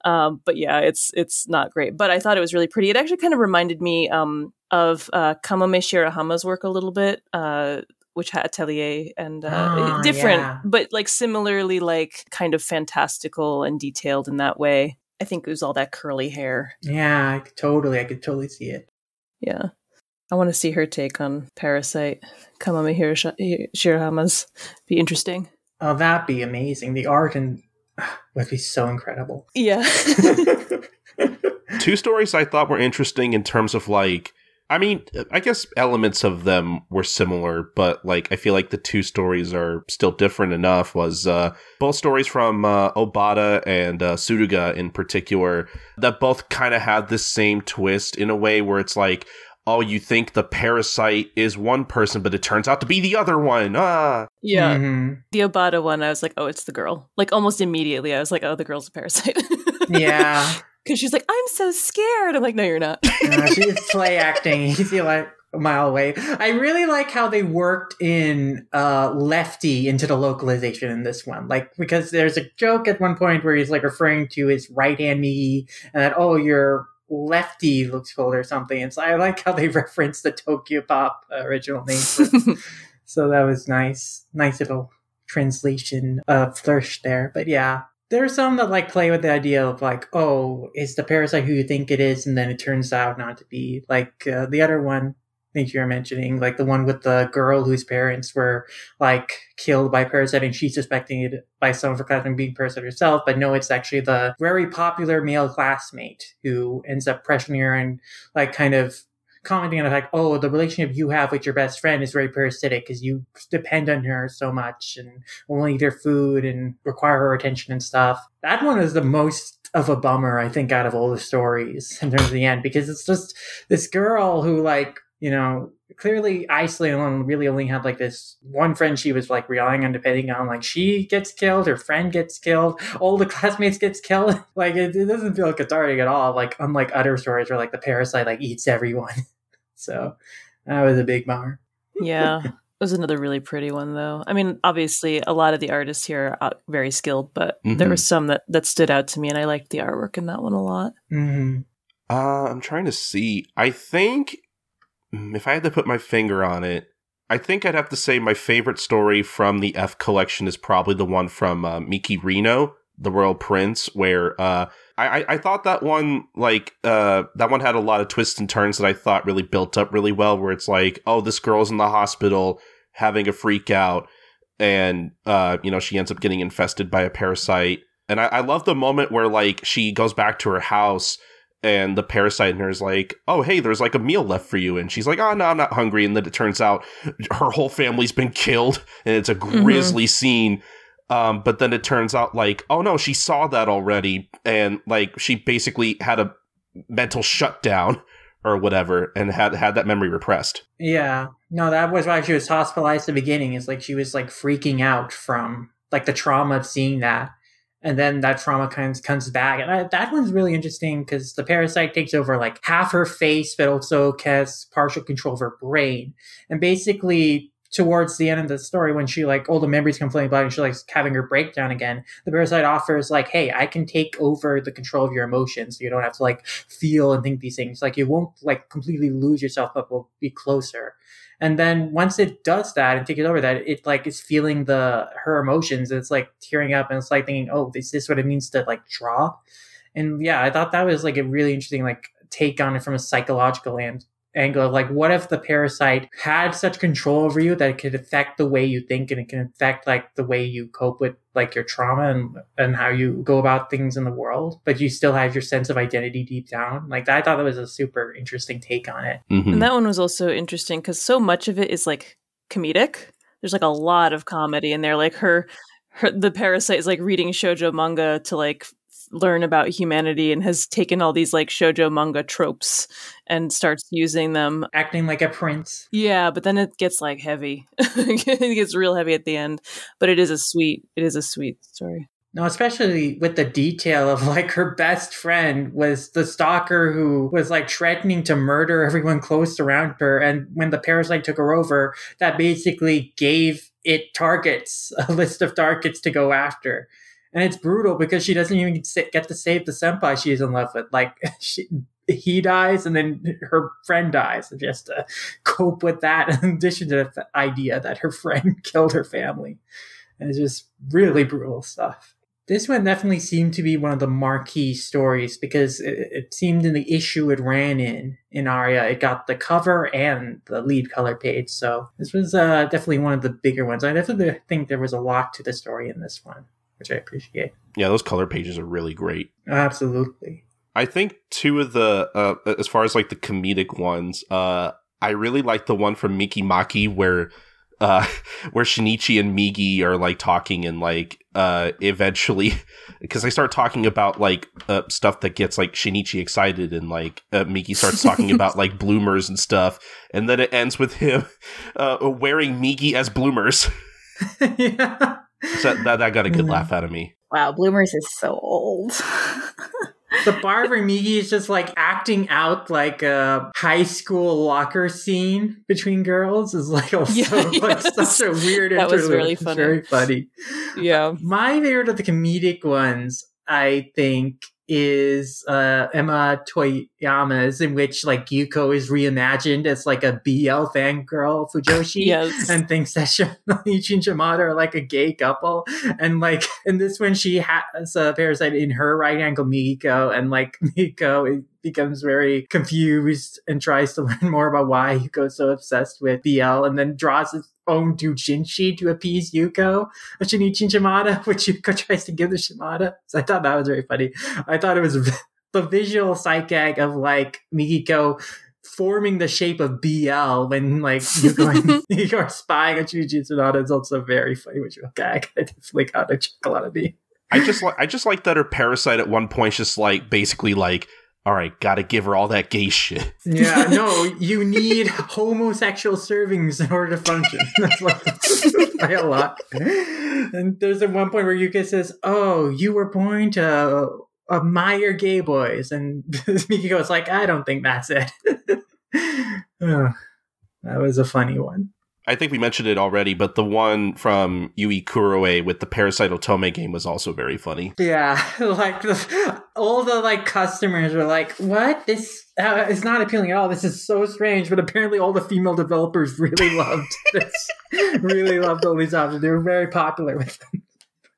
um, but yeah, it's it's not great. But I thought it was really pretty. It actually kind of reminded me um, of uh, Kamome Shirahama's work a little bit, uh, which had Atelier and uh, oh, different, yeah. but like similarly, like kind of fantastical and detailed in that way. I think it was all that curly hair. Yeah, I could totally. I could totally see it. Yeah. I want to see her take on Parasite. Kamome Shirahama's be interesting. Oh, that'd be amazing. The art and uh, would be so incredible. Yeah. Two stories I thought were interesting in terms of like, I mean, I guess elements of them were similar, but like, I feel like the two stories are still different enough was uh, both stories from uh, Obata and uh, Suruga in particular that both kind of had this same twist in a way where it's like, oh, you think the parasite is one person, but it turns out to be the other one. Ah, yeah. Mm-hmm. The Obata one, I was like, oh, it's the girl. Like almost immediately, I was like, oh, the girl's a parasite. Yeah. Because she's like, I'm so scared. I'm like, no, you're not. No, she's play acting. You see, like a mile away. I really like how they worked in uh, Lefty into the localization in this one. Like, because there's a joke at one point where he's like referring to his right hand Migi and that, oh, you're Lefty looks cold or something. And so I like how they referenced the Tokyo Pop original name. So that was nice. Nice little translation uh, flourish there. But yeah, there's some that like play with the idea of like, oh, it's the parasite who you think it is. And then it turns out not to be like uh, the other one. think you were mentioning, like the one with the girl whose parents were like killed by Parasite, and she's suspecting it by some of her classmates being Parasite herself, but no, it's actually the very popular male classmate who ends up pressuring her and like kind of commenting on like, oh, the relationship you have with your best friend is very parasitic because you depend on her so much and will eat her food and require her attention and stuff. That one is the most of a bummer, I think, out of all the stories in terms of the end, because it's just this girl who, like, you know, clearly isolated and really only had like this one friend she was like relying on, depending on, like she gets killed, her friend gets killed, all the classmates gets killed. Like it, it doesn't feel cathartic at all. Like unlike other stories where like the parasite like eats everyone. So that was a big bummer. Yeah, it was another really pretty one, though. I mean, obviously, a lot of the artists here are very skilled, but mm-hmm. there were some that, that stood out to me, and I liked the artwork in that one a lot. Mm-hmm. Uh, I'm trying to see. I think if I had to put my finger on it, I think I'd have to say my favorite story from the F collection is probably the one from uh, Miki Rino, The Royal Prince, where uh, I, I thought that one, like, uh, that one had a lot of twists and turns that I thought really built up really well, where it's like, oh, this girl's in the hospital having a freak out, and, uh, you know, she ends up getting infested by a parasite. And I, I love the moment where, like, she goes back to her house, and the parasite in her is like, oh, hey, there's, like, a meal left for you. And she's like, oh, no, I'm not hungry. And then it turns out her whole family's been killed, and it's a grisly mm-hmm. scene. Um, but then it turns out, like, oh, no, she saw that already. And, like, she basically had a mental shutdown or whatever and had, had that memory repressed. Yeah. No, that was why she was hospitalized at the beginning. It's like she was, like, freaking out from, like, the trauma of seeing that. And then that trauma kind of comes back. And I, that one's really interesting because the parasite takes over, like, half her face, but also has partial control of her brain. And basically, towards the end of the story, when she, like, all the memories come flooding back and she, like, having her breakdown again, the parasite offers, like, hey, I can take over the control of your emotions. So you don't have to, like, feel and think these things. Like, you won't, like, completely lose yourself, but will be closer. And then once it does that and takes over that, it, like, is feeling the her emotions. It's, like, tearing up and it's, like, thinking, oh, is this what it means to, like, drop? And, yeah, I thought that was, like, a really interesting, like, take on it from a psychological end. angle of like, what if the parasite had such control over you that it could affect the way you think, and it can affect like the way you cope with like your trauma and and how you go about things in the world, but you still have your sense of identity deep down. Like I thought that was a super interesting take on it. Mm-hmm. And that one was also interesting because so much of it is like comedic. There's like a lot of comedy in there. Like her, her the parasite is like reading shoujo manga to like learn about humanity, and has taken all these like shoujo manga tropes and starts using them, acting like a prince. Yeah, but then it gets like heavy. It gets real heavy at the end, but it is a sweet it is a sweet story. No, especially with the detail of like her best friend was the stalker who was like threatening to murder everyone close around her, and when the parasite took her over, that basically gave it targets, a list of targets to go after. And it's brutal because she doesn't even get to save the senpai she's in love with. Like, she, he dies and then her friend dies. And she has to cope with that in addition to the idea that her friend killed her family. And it's just really brutal stuff. This one definitely seemed to be one of the marquee stories because it, it seemed in the issue it ran in, in Aria, it got the cover and the lead color page. So this was uh, definitely one of the bigger ones. I definitely think there was a lot to the story in this one, which I appreciate. Yeah, those color pages are really great. Absolutely. I think two of the, uh, as far as like the comedic ones, uh, I really like the one from Miki Maki where uh, where Shinichi and Migi are like talking, and like uh, eventually, because they start talking about like uh, stuff that gets like Shinichi excited, and like uh, Migi starts talking about like bloomers and stuff. And then it ends with him uh, wearing Migi as bloomers. Yeah. So that, that got a good laugh out of me. Wow, bloomers is so old. The bar for Migi is just like acting out like a high school locker scene between girls is like also yeah, like yes. such a weird interlude. That was really funny. Very funny. Yeah. My favorite of the comedic ones, I think, is uh, Emma Toyama's, in which like Yuko is reimagined as like a B L fangirl Fujoshi yes. and thinks that Shinichi and Shimada are like a gay couple. And like in this one, she has a parasite in her right ankle Miko, and like Miko is, becomes very confused and tries to learn more about why Yuko's so obsessed with B L, and then draws his own doujinshi to appease Yuko, a Shinichi and Shimada, which Yuko tries to give to Shimada. So I thought that was very funny. I thought it was the visual sight gag of like Mikiko forming the shape of B L when like Yuko and Yuko are spying on Shinichi and Shimada is also very funny visual gag. I definitely got a chuckle out of me. I just like I just like that her parasite at one point just like basically like, all right, gotta give her all that gay shit. Yeah, no, you need homosexual servings in order to function. That's like, like a lot. And there's at one point where Yuka says, oh, you were born to admire gay boys. And Mikiko's like, I don't think that's it. Oh, that was a funny one. I think we mentioned it already, but the one from Yui Kuroe with the Parasite Otome game was also very funny. Yeah, like the, all the like customers were like, what? This uh, is not appealing at all. This is so strange. But apparently all the female developers really loved this. Really loved all these options. They were very popular with them.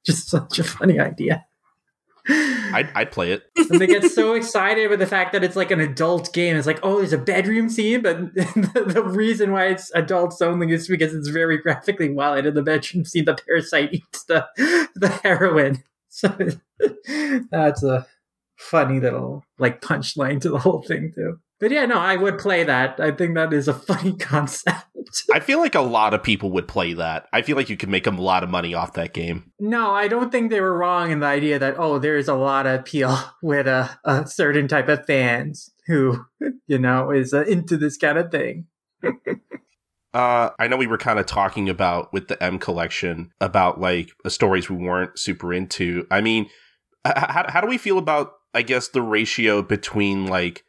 Just such a funny idea. I'd, I'd play it. And they get so excited with the fact that it's like an adult game. It's like, oh, there's a bedroom scene, but the, the reason why it's adults only is because it's very graphically wild. In the bedroom scene, the parasite eats the, the heroin. So that's a funny little like punchline to the whole thing too. But yeah, no, I would play that. I think that is a funny concept. I feel like a lot of people would play that. I feel like you could make a lot of money off that game. No, I don't think they were wrong in the idea that, oh, there is a lot of appeal with a, a certain type of fans who, you know, is uh, into this kind of thing. uh, I know we were kind of talking about with the M collection about like stories we weren't super into. I mean, how, how do we feel about, I guess, the ratio between like,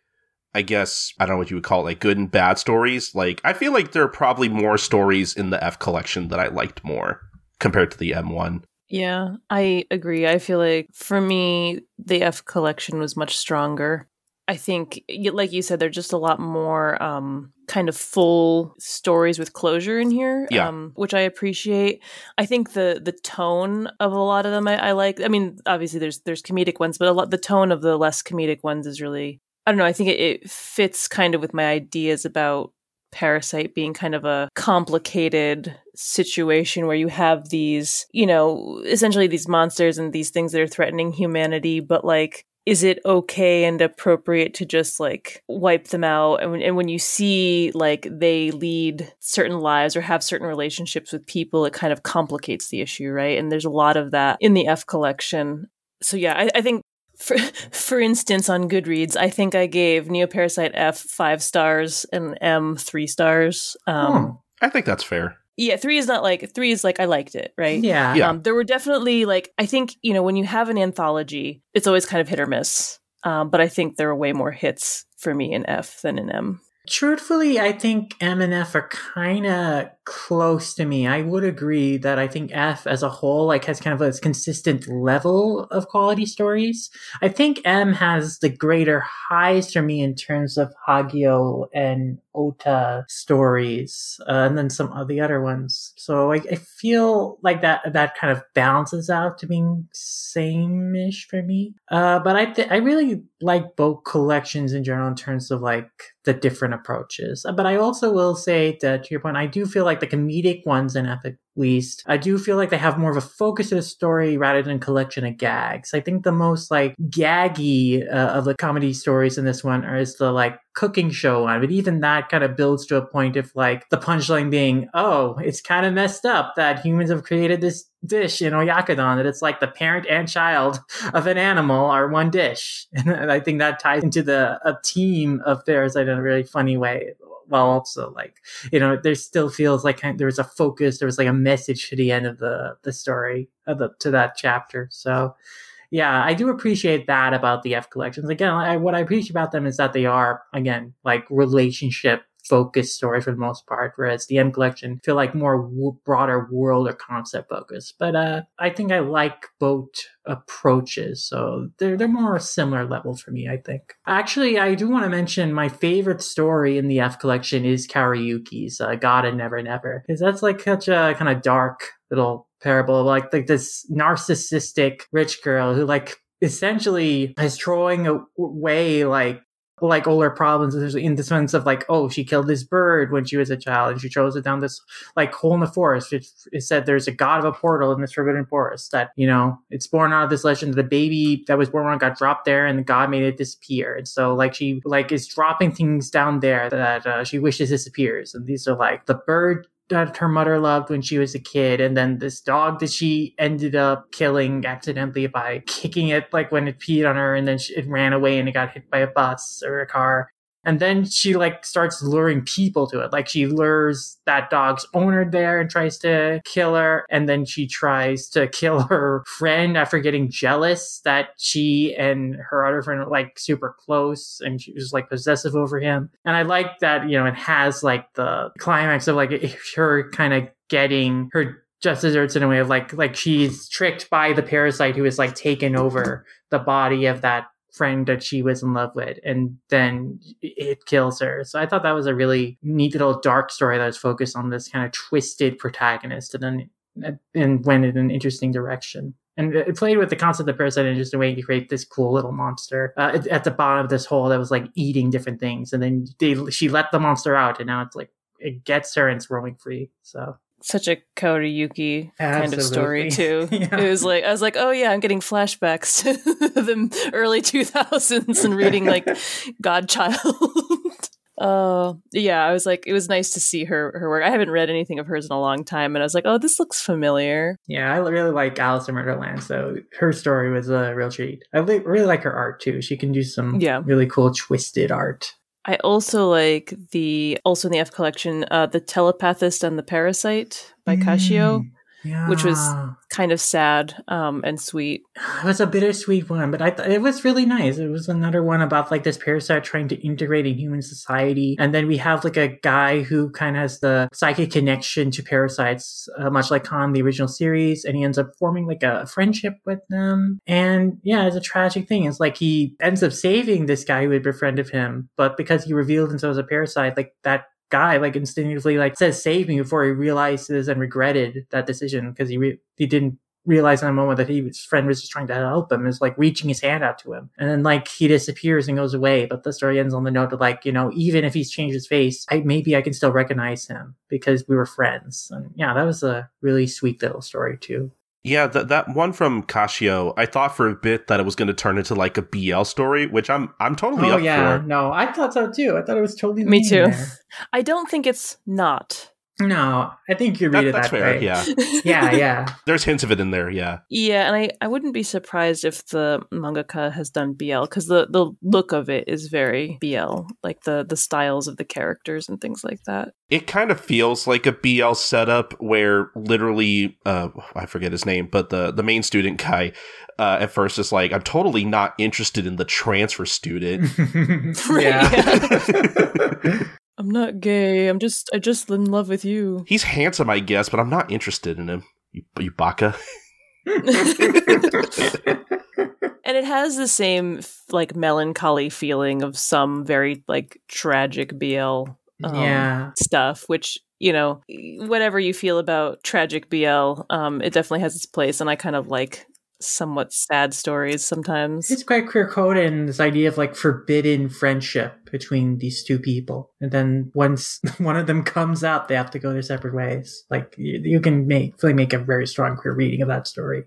I guess, I don't know what you would call it, like good and bad stories. Like, I feel like there are probably more stories in the F collection that I liked more compared to the M one. Yeah, I agree. I feel like for me, the F collection was much stronger. I think, like you said, there's just a lot more um, kind of full stories with closure in here, yeah. um, which I appreciate. I think the the tone of a lot of them I, I like. I mean, obviously there's there's comedic ones, but a lot the tone of the less comedic ones is really, I don't know, I think it, it fits kind of with my ideas about Parasite being kind of a complicated situation where you have these, you know, essentially these monsters and these things that are threatening humanity, but like, is it okay and appropriate to just like wipe them out? And, and when you see like they lead certain lives or have certain relationships with people, it kind of complicates the issue, right? And there's a lot of that in the F collection. So yeah, I, I think For, for instance, on Goodreads, I think I gave Neo Parasite F five stars and M three stars. Um, hmm. I think that's fair. Yeah, three is not like three is like I liked it, right? Yeah. yeah. Um, there were definitely like I think, you know, when you have an anthology, it's always kind of hit or miss. Um, but I think there are way more hits for me in F than in M. Truthfully, I think M and F are kind of close to me. I would agree that I think F as a whole like has kind of a consistent level of quality stories. I think M has the greater highs for me in terms of Hagio and Ota stories, uh, and then some of the other ones. So I, I feel like that that kind of balances out to being same-ish for me. Uh, but I th- I really like both collections in general in terms of like the different approaches. But I also will say that to your point, I do feel like the comedic ones in F, at least, I do feel like they have more of a focus to the story rather than collection of gags. I think the most like gaggy uh, of the comedy stories in this one are is the like cooking show one, but even that kind of builds to a point of like the punchline being, oh, it's kind of messed up that humans have created this dish in Oyakodon that it's like the parent and child of an animal are one dish. And I think that ties into the a team of theirs in a really funny way. While also like, you know, there still feels like there was a focus, there was like a message to the end of the, the story, of the, to that chapter. So yeah, I do appreciate that about the F collections. Again, I, what I appreciate about them is that they are, again, like relationship focused story for the most part, whereas the M collection feel like more w- broader world or concept focus. But uh, I think I like both approaches, so they're they're more similar level for me, I think. Actually, I do want to mention my favorite story in the F collection is Kaori Yuki's uh, God and Never Never, because that's like such a kind of dark little parable of like, like this narcissistic rich girl who like essentially is throwing away like like older problems in the sense of like, oh, she killed this bird when she was a child and she throws it down this like hole in the forest. It, it said there's a god of a portal in this forbidden forest that, you know, it's born out of this legend. The baby that was born on got dropped there and the god made it disappear. And so like she like is dropping things down there that uh, she wishes disappears. And these are like the bird that her mother loved when she was a kid, and then this dog that she ended up killing accidentally by kicking it, like when it peed on her, and then she, it ran away and it got hit by a bus or a car. And then she like starts luring people to it. Like she lures that dog's owner there and tries to kill her. And then she tries to kill her friend after getting jealous that she and her other friend are like super close and she was like possessive over him. And I like that, you know, it has like the climax of like her kind of getting her just desserts in a way of like, like she's tricked by the parasite who is like taken over the body of that friend that she was in love with, and then it kills her. So I thought that was a really neat little dark story that was focused on this kind of twisted protagonist and then and went in an interesting direction. And it played with the concept of Parasite in just a way to create this cool little monster uh, at, at the bottom of this hole that was like eating different things, and then they she let the monster out, and now it's like it gets her and it's roaming free. So such a Kaori Yuki kind of story too. Yeah. It was like I was like, oh yeah, I'm getting flashbacks to the early two thousands and reading like Godchild. Uh, yeah, I was like, it was nice to see her her work. I haven't read anything of hers in a long time, and I was like, oh, this looks familiar. Yeah, I really like Alice in Murderland, so her story was a real treat. I li- really like her art too. She can do some yeah. really cool twisted art. I also like the, also in the F collection, uh, The Telepathist and the Parasite by mm, Kashio, yeah. which was kind of sad um, and sweet. It was a bittersweet one, but I th- it was really nice. It was another one about like this parasite trying to integrate in human society. And then we have like a guy who kind of has the psychic connection to parasites, uh, much like Khan, the original series. And he ends up forming like a friendship with them. And yeah, it's a tragic thing. It's like he ends up saving this guy who had befriended him. But because he revealed himself as a parasite, like that guy like instinctively like says save me before he realizes and regretted that decision, because he re- he didn't realize in a moment that he, his friend was just trying to help him, is like reaching his hand out to him, and then like he disappears and goes away. But the story ends on the note of like, you know, even if he's changed his face, I maybe I can still recognize him because we were friends. And yeah, that was a really sweet little story too. Yeah, that that one from Kashio, I thought for a bit that it was going to turn into like a B L story, which I'm I'm totally oh, up yeah. for. Oh yeah, no, I thought so too. I thought it was totally me too. There. I don't think it's not. No, I think you read that, it that's that fair, way. Yeah, yeah, yeah. There's hints of it in there. Yeah, yeah, and I, I wouldn't be surprised if the mangaka has done B L, because the, the look of it is very B L, like the the styles of the characters and things like that. It kind of feels like a B L setup where literally, uh, I forget his name, but the, the main student guy uh, at first is like, I'm totally not interested in the transfer student. Right, yeah. yeah. I'm not gay. I'm just, I just in love with you. He's handsome, I guess, but I'm not interested in him. You, you baka. And it has the same like melancholy feeling of some very like tragic B L um, yeah. stuff, which, you know, whatever you feel about tragic B L, um, it definitely has its place. And I kind of like somewhat sad stories sometimes. It's quite queer coded in this idea of like forbidden friendship between these two people, and then once one of them comes out, they have to go their separate ways. Like you, you can make really make a very strong queer reading of that story.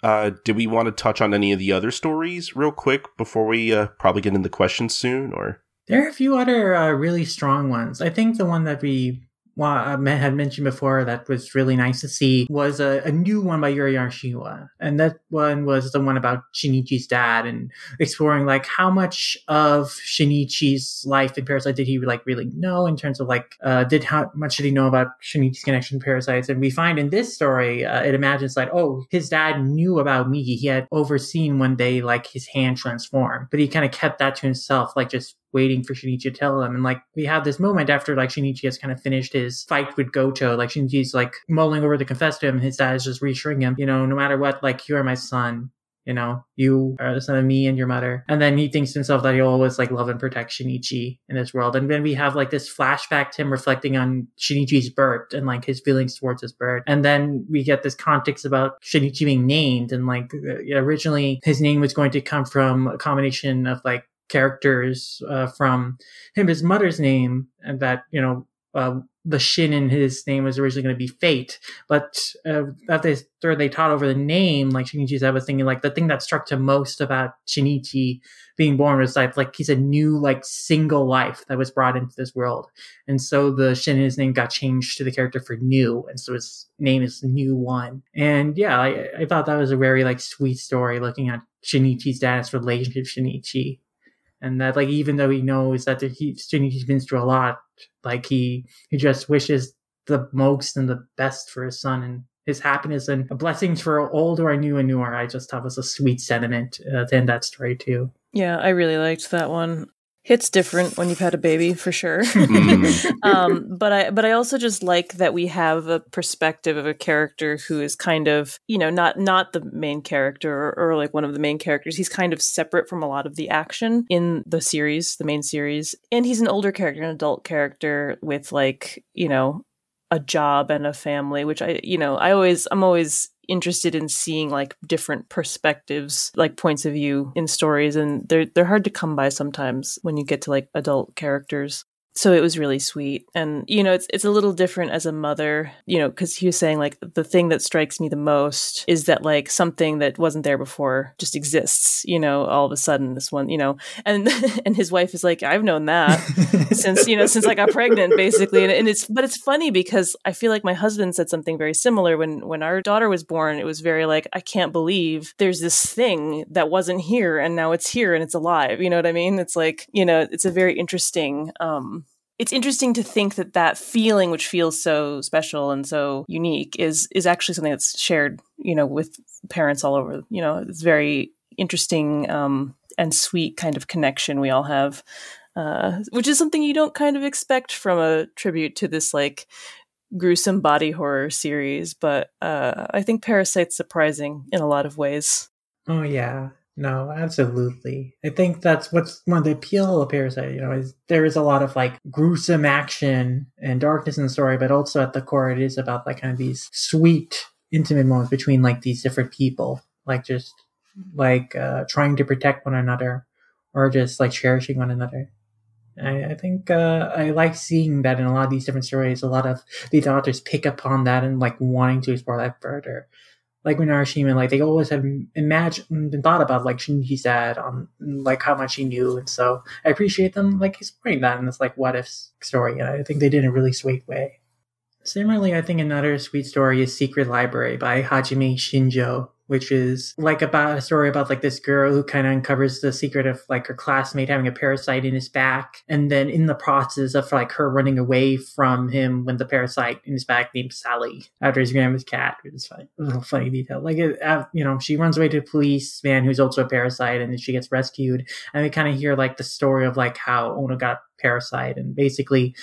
Uh, do we want to touch on any of the other stories real quick before we uh, probably get into questions soon? Or there are a few other uh, really strong ones. I think the one that we Well, I had mentioned before that was really nice to see was a, a new one by Yuri Arashiwa. And that one was the one about Shinichi's dad and exploring like how much of Shinichi's life in Parasite did he like really know in terms of like, uh, did how much did he know about Shinichi's connection to Parasites? And we find in this story, uh, it imagines like, oh, his dad knew about Migi. He had overseen one day like his hand transform, but he kind of kept that to himself, like just waiting for Shinichi to tell him. And like we have this moment after like Shinichi has kind of finished his fight with Goto, like Shinichi's like mulling over to confess to him, and his dad is just reassuring him, you know, no matter what, like you are my son, you know, you are the son of me and your mother. And then he thinks to himself that he'll always like love and protect Shinichi in this world. And then we have like this flashback to him reflecting on Shinichi's birth and like his feelings towards his birth. And then we get this context about Shinichi being named, and like originally his name was going to come from a combination of like characters uh, from him, his mother's name, and that, you know, uh, the Shin in his name was originally going to be Fate. But uh, after they, they taught over the name, like Shinichi's, I was thinking like the thing that struck him most about Shinichi being born was like, like he's a new like single life that was brought into this world. And so the Shin in his name got changed to the character for New. And so his name is New One. And yeah, I, I thought that was a very like sweet story looking at Shinichi's dad, his relationship to Shinichi. And that, like, even though he knows that he, Shinichi's been through a lot, like, he, he just wishes the most and the best for his son and his happiness and blessings for old or new and newer. I just thought was a sweet sentiment uh, to end that story, too. Yeah, I really liked that one. Hits different when you've had a baby, for sure. um, but I but I also just like that we have a perspective of a character who is kind of, you know, not not the main character or, or like one of the main characters. He's kind of separate from a lot of the action in the series, the main series. And he's an older character, an adult character with like, you know, a job and a family, which I, you know, I always, I'm always interested in seeing like different perspectives, like points of view in stories, and they're they're hard to come by sometimes when you get to like adult characters. So it was really sweet, and you know, it's it's a little different as a mother, you know, because he was saying like the thing that strikes me the most is that like something that wasn't there before just exists, you know, all of a sudden this one, you know, and and his wife is like, I've known that since you know since I got pregnant basically, and, and it's but it's funny because I feel like my husband said something very similar when when our daughter was born. It was very like, I can't believe there's this thing that wasn't here and now it's here and it's alive. You know what I mean? It's like, you know, it's a very interesting. Um, It's interesting to think that that feeling, which feels so special and so unique, is is actually something that's shared, you know, with parents all over. You know, it's very interesting um, and sweet kind of connection we all have, uh, which is something you don't kind of expect from a tribute to this like gruesome body horror series. But uh, I think Parasite's surprising in a lot of ways. Oh yeah. No, absolutely. I think that's what's one of the appeal of Parasite, you know, is there is a lot of like gruesome action and darkness in the story, but also at the core, it is about like kind of these sweet, intimate moments between like these different people, like just like uh, trying to protect one another or just like cherishing one another. I, I think uh, I like seeing that in a lot of these different stories. A lot of these authors pick up on that and like wanting to explore that further. Like when Arashima, like they always have imagined and thought about like Shinichi's dad on like how much he knew. And so I appreciate them like exploring that in this like what if story. And I think they did in a really sweet way. Similarly, I think another sweet story is Secret Library by Hajime Shinjo, which is like about a story about like this girl who kind of uncovers the secret of like her classmate having a parasite in his back. And then in the process of like her running away from him when the parasite in his back named Sally after his grandma's cat, which is funny, a little funny detail. Like, it, you know, she runs away to a policeman who's also a parasite, and then she gets rescued. And we kind of hear like the story of like how Ono got parasite, and basically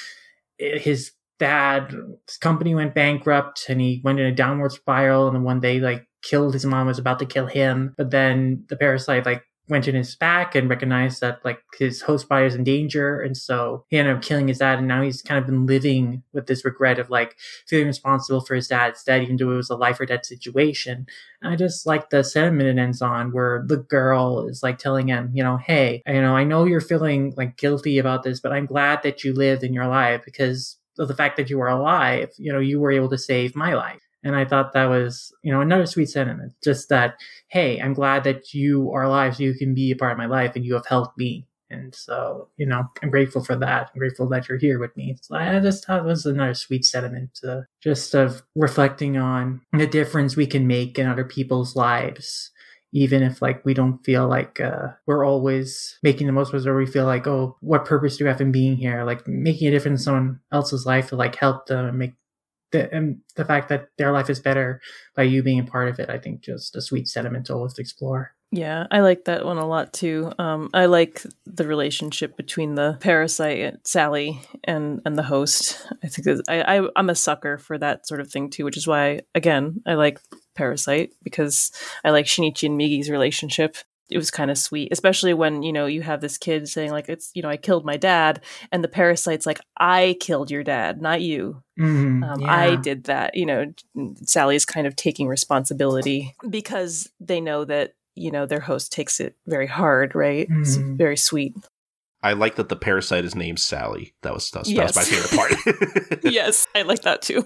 his dad's company went bankrupt and he went in a downward spiral. And then one day like, killed his mom, was about to kill him, but then the parasite like went in his back and recognized that like his host body is in danger, and so he ended up killing his dad. And now he's kind of been living with this regret of like feeling responsible for his dad's death, even though it was a life or death situation. And I just like the sentiment it ends on, where the girl is like telling him, you know, hey, you know, I know you're feeling like guilty about this, but I'm glad that you lived in your life, because of the fact that you were alive, you know, you were able to save my life. And I thought that was, you know, another sweet sentiment, just that, hey, I'm glad that you are alive so you can be a part of my life and you have helped me. And so, you know, I'm grateful for that. I'm grateful that you're here with me. So I just thought it was another sweet sentiment, uh, just of reflecting on the difference we can make in other people's lives. Even if like we don't feel like uh, we're always making the most of it, or we feel like, oh, what purpose do we have in being here? Like making a difference in someone else's life to like help them and make The, and the fact that their life is better by you being a part of it, I think, just a sweet sentiment to always explore. Yeah, I like that one a lot too. Um, I like the relationship between the parasite Sally and, and the host. I think that I, I I'm a sucker for that sort of thing too, which is why again I like Parasite, because I like Shinichi and Migi's relationship. It was kind of sweet, especially when, you know, you have this kid saying like, it's, you know, I killed my dad, and the parasite's like, I killed your dad, not you. Mm, um, yeah. I did that. You know, Sally's kind of taking responsibility because they know that, you know, their host takes it very hard, right? Mm. It's very sweet. I like that the parasite is named Sally. That was, that was, yes. That was my favorite part. Yes, I like that too.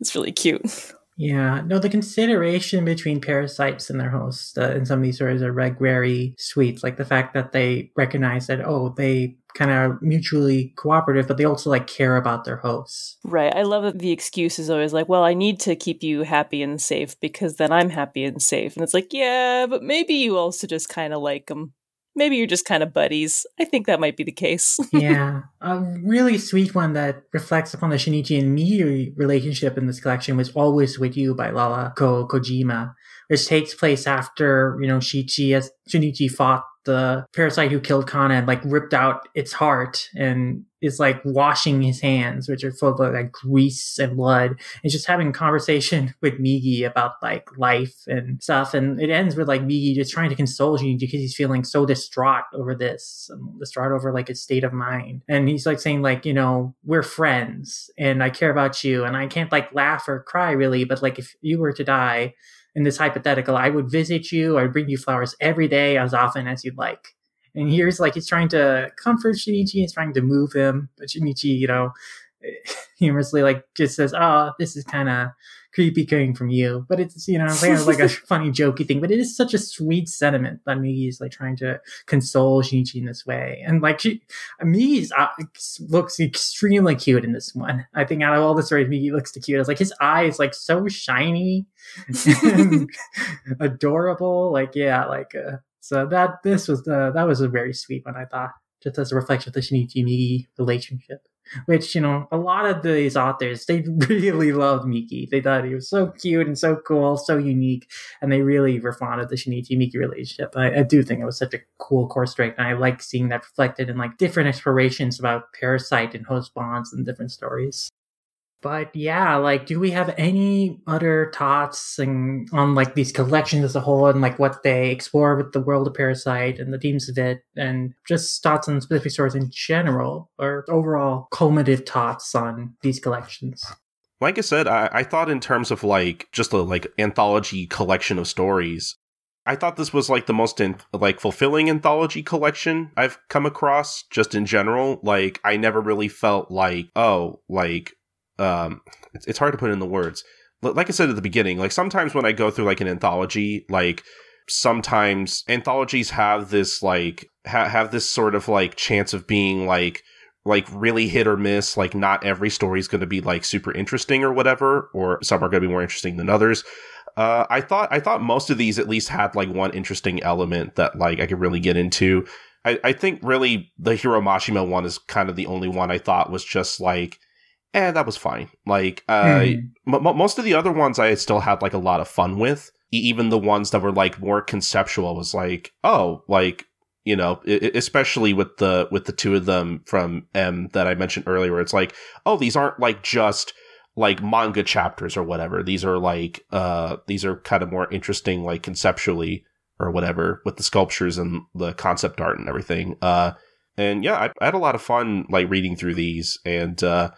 It's really cute. Yeah, no, the consideration between parasites and their hosts uh, in some of these stories are like very sweet. Like the fact that they recognize that, oh, they kind of are mutually cooperative, but they also like care about their hosts. Right. I love that the excuse is always like, well, I need to keep you happy and safe because then I'm happy and safe. And it's like, yeah, but maybe you also just kind of like them. Maybe you're just kind of buddies. I think that might be the case. Yeah. A really sweet one that reflects upon the Shinichi and Migi relationship in this collection was Always With You by Lalako Kojima, which takes place after, you know, Shichi as Shinichi fought the parasite who killed Kana and like ripped out its heart and is like washing his hands, which are full of like grease and blood, and just having a conversation with Migi about like life and stuff. And it ends with like Migi just trying to console Shinichi because he's feeling so distraught over this, and distraught over like his state of mind. And he's like saying like, you know, we're friends and I care about you and I can't like laugh or cry really, but like if you were to die, in this hypothetical, I would visit you, I would bring you flowers every day as often as you'd like. And here's like, he's trying to comfort Shinichi, he's trying to move him, but Shinichi, you know, humorously like just says, oh, this is kind of creepy coming from you. But it's, you know, kind of like a funny, jokey thing, but it is such a sweet sentiment that Migi is like trying to console Shinichi in this way. And like, she, Migi's uh, looks extremely cute in this one. I think out of all the stories, Migi looks the cutest. Like his eyes, like so shiny and adorable. Like, yeah, like, uh, so that, this was the, that was a very sweet one, I thought, just as a reflection of the Shinichi-Migi relationship. Which, you know, a lot of these authors, they really loved Migi. They thought he was so cute and so cool, so unique. And they really were fond of the Shinichi-Migi relationship. I, I do think it was such a cool course strike. And I like seeing that reflected in like different explorations about parasite and host bonds and different stories. But yeah, like, do we have any other thoughts and, on like these collections as a whole and like what they explore with the world of Parasite and the themes of it, and just thoughts on specific stories in general, or overall culminative thoughts on these collections? Like I said, I, I thought in terms of like just a like anthology collection of stories, I thought this was like the most in, like fulfilling anthology collection I've come across just in general. Like I never really felt like, oh, like. Um, it's hard to put in the words. Like I said at the beginning, like sometimes when I go through like an anthology, like sometimes anthologies have this like ha- have this sort of like chance of being like like really hit or miss. Like not every story is going to be like super interesting or whatever, or some are going to be more interesting than others. Uh, I thought I thought most of these at least had like one interesting element that like I could really get into. I, I think really the Hiro Mashima one is kind of the only one I thought was just like. And that was fine. Like uh, mm. m- most of the other ones I still had like a lot of fun with. E- even the ones that were like more conceptual was like, oh, like, you know, I- especially with the with the two of them from M that I mentioned earlier. It's like, oh, these aren't like just like manga chapters or whatever. These are like uh, these are kind of more interesting, like conceptually or whatever, with the sculptures and the concept art and everything. Uh, and yeah, I-, I had a lot of fun like reading through these, and uh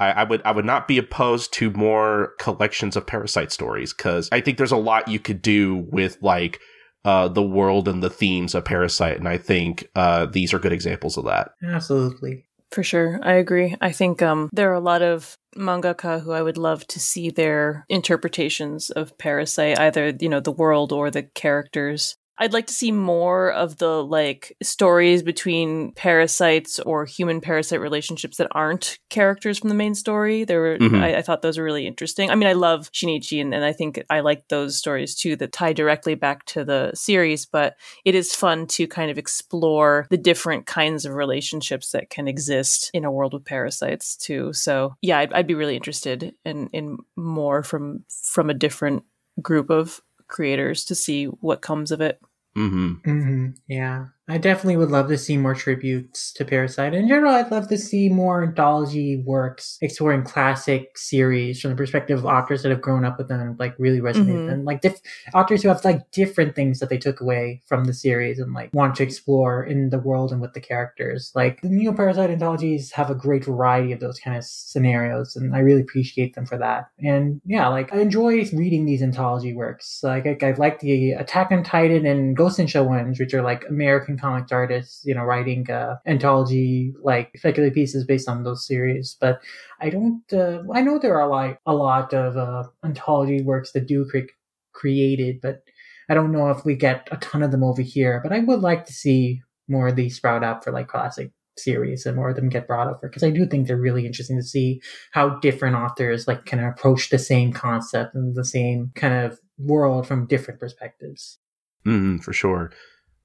I, I would I would not be opposed to more collections of Parasite stories, because I think there's a lot you could do with like uh, the world and the themes of Parasite, and I think uh, these are good examples of that. Absolutely. For sure. I agree. I think um, there are a lot of mangaka who I would love to see their interpretations of Parasite, either, you know, the world or the characters. I'd like to see more of the like stories between parasites or human parasite relationships that aren't characters from the main story. There were, mm-hmm. I, I thought those were really interesting. I mean, I love Shinichi, and, and I think I like those stories too that tie directly back to the series, but it is fun to kind of explore the different kinds of relationships that can exist in a world with parasites too. So yeah, I'd, I'd be really interested in, in more from, from a different group of creators to see what comes of it. Mm-hmm. Mm-hmm. Yeah. I definitely would love to see more tributes to Parasite. In general, I'd love to see more anthology works exploring classic series from the perspective of authors that have grown up with them and like really resonate mm-hmm. with them. Like diff- authors who have like different things that they took away from the series and like want to explore in the world and with the characters. Like the Neo Parasite anthologies have a great variety of those kind of scenarios, and I really appreciate them for that. And yeah, like I enjoy reading these anthology works. Like I, I like the Attack on Titan and Ghost in Shell ones, which are like American comics artists, you know, writing uh, anthology like speculative pieces based on those series. But I don't. Uh, I know there are like a lot of uh, anthology works that do cre- created, but I don't know if we get a ton of them over here. But I would like to see more of these sprout up for like classic series and more of them get brought up for, because I do think they're really interesting to see how different authors like kind of approach the same concept and the same kind of world from different perspectives. Mm, for sure.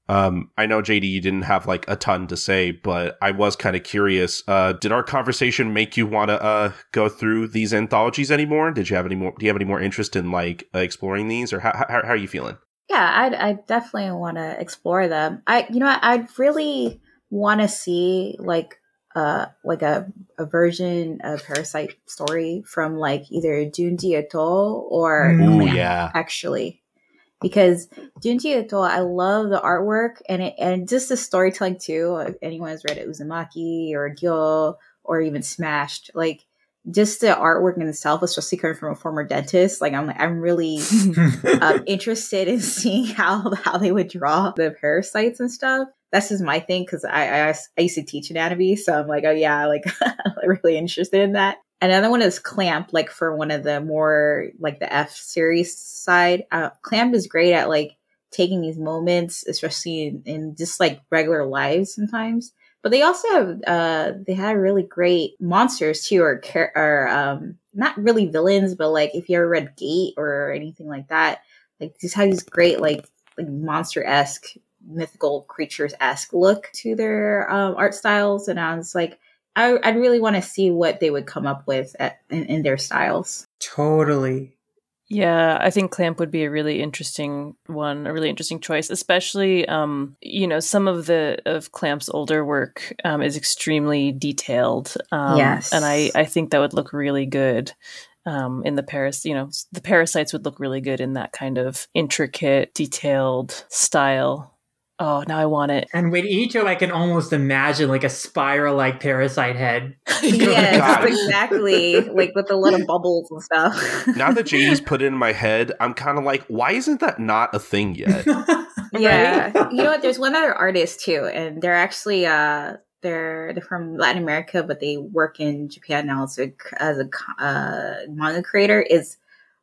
Um, I know, J D, you didn't have like a ton to say, but I was kind of curious. Uh, did our conversation make you want to uh, go through these anthologies anymore? Did you have any more? Do you have any more interest in like uh, exploring these, or how, how, how are you feeling? Yeah, I, I definitely want to explore them. I, you know, what, I'd really want to see like uh like a, a version of Parasite story from like either Junji Ito or Ooh, Lana, yeah, actually. Because Junji Ito, I love the artwork and it, and just the storytelling too. If anyone has read Uzumaki or Gyo or even Smashed, like just the artwork in itself, especially coming from a former dentist, like I'm I'm really um, interested in seeing how how they would draw the parasites and stuff. That's just my thing because I, I I used to teach anatomy, so I'm like, oh yeah, like I'm really interested in that. Another one is Clamp, like for one of the more like the F series side. Uh, Clamp is great at like taking these moments, especially in, in just like regular lives sometimes. But they also have uh, they had really great monsters too, or or um, not really villains, but like if you ever read Gate or anything like that, like these have these great like like monster-esque, mythical creatures-esque look to their um, art styles, and I was like, I, I'd really want to see what they would come up with at, in, in their styles. Totally. Yeah, I think Clamp would be a really interesting one, a really interesting choice, especially, um, you know, some of the of Clamp's older work um, is extremely detailed. Um, yes. And I, I think that would look really good um, in the Paras, you know, the parasites would look really good in that kind of intricate, detailed style. Oh, now I want it. And with Ito, I can almost imagine like a spiral-like parasite head. Yes, exactly. Like with a lot of bubbles and stuff. Now that J D's put it in my head, I'm kind of like, why isn't that not a thing yet? Yeah. You know what? There's one other artist too, and they're actually uh, they're they're from Latin America, but they work in Japan now as a as a uh, manga creator. Is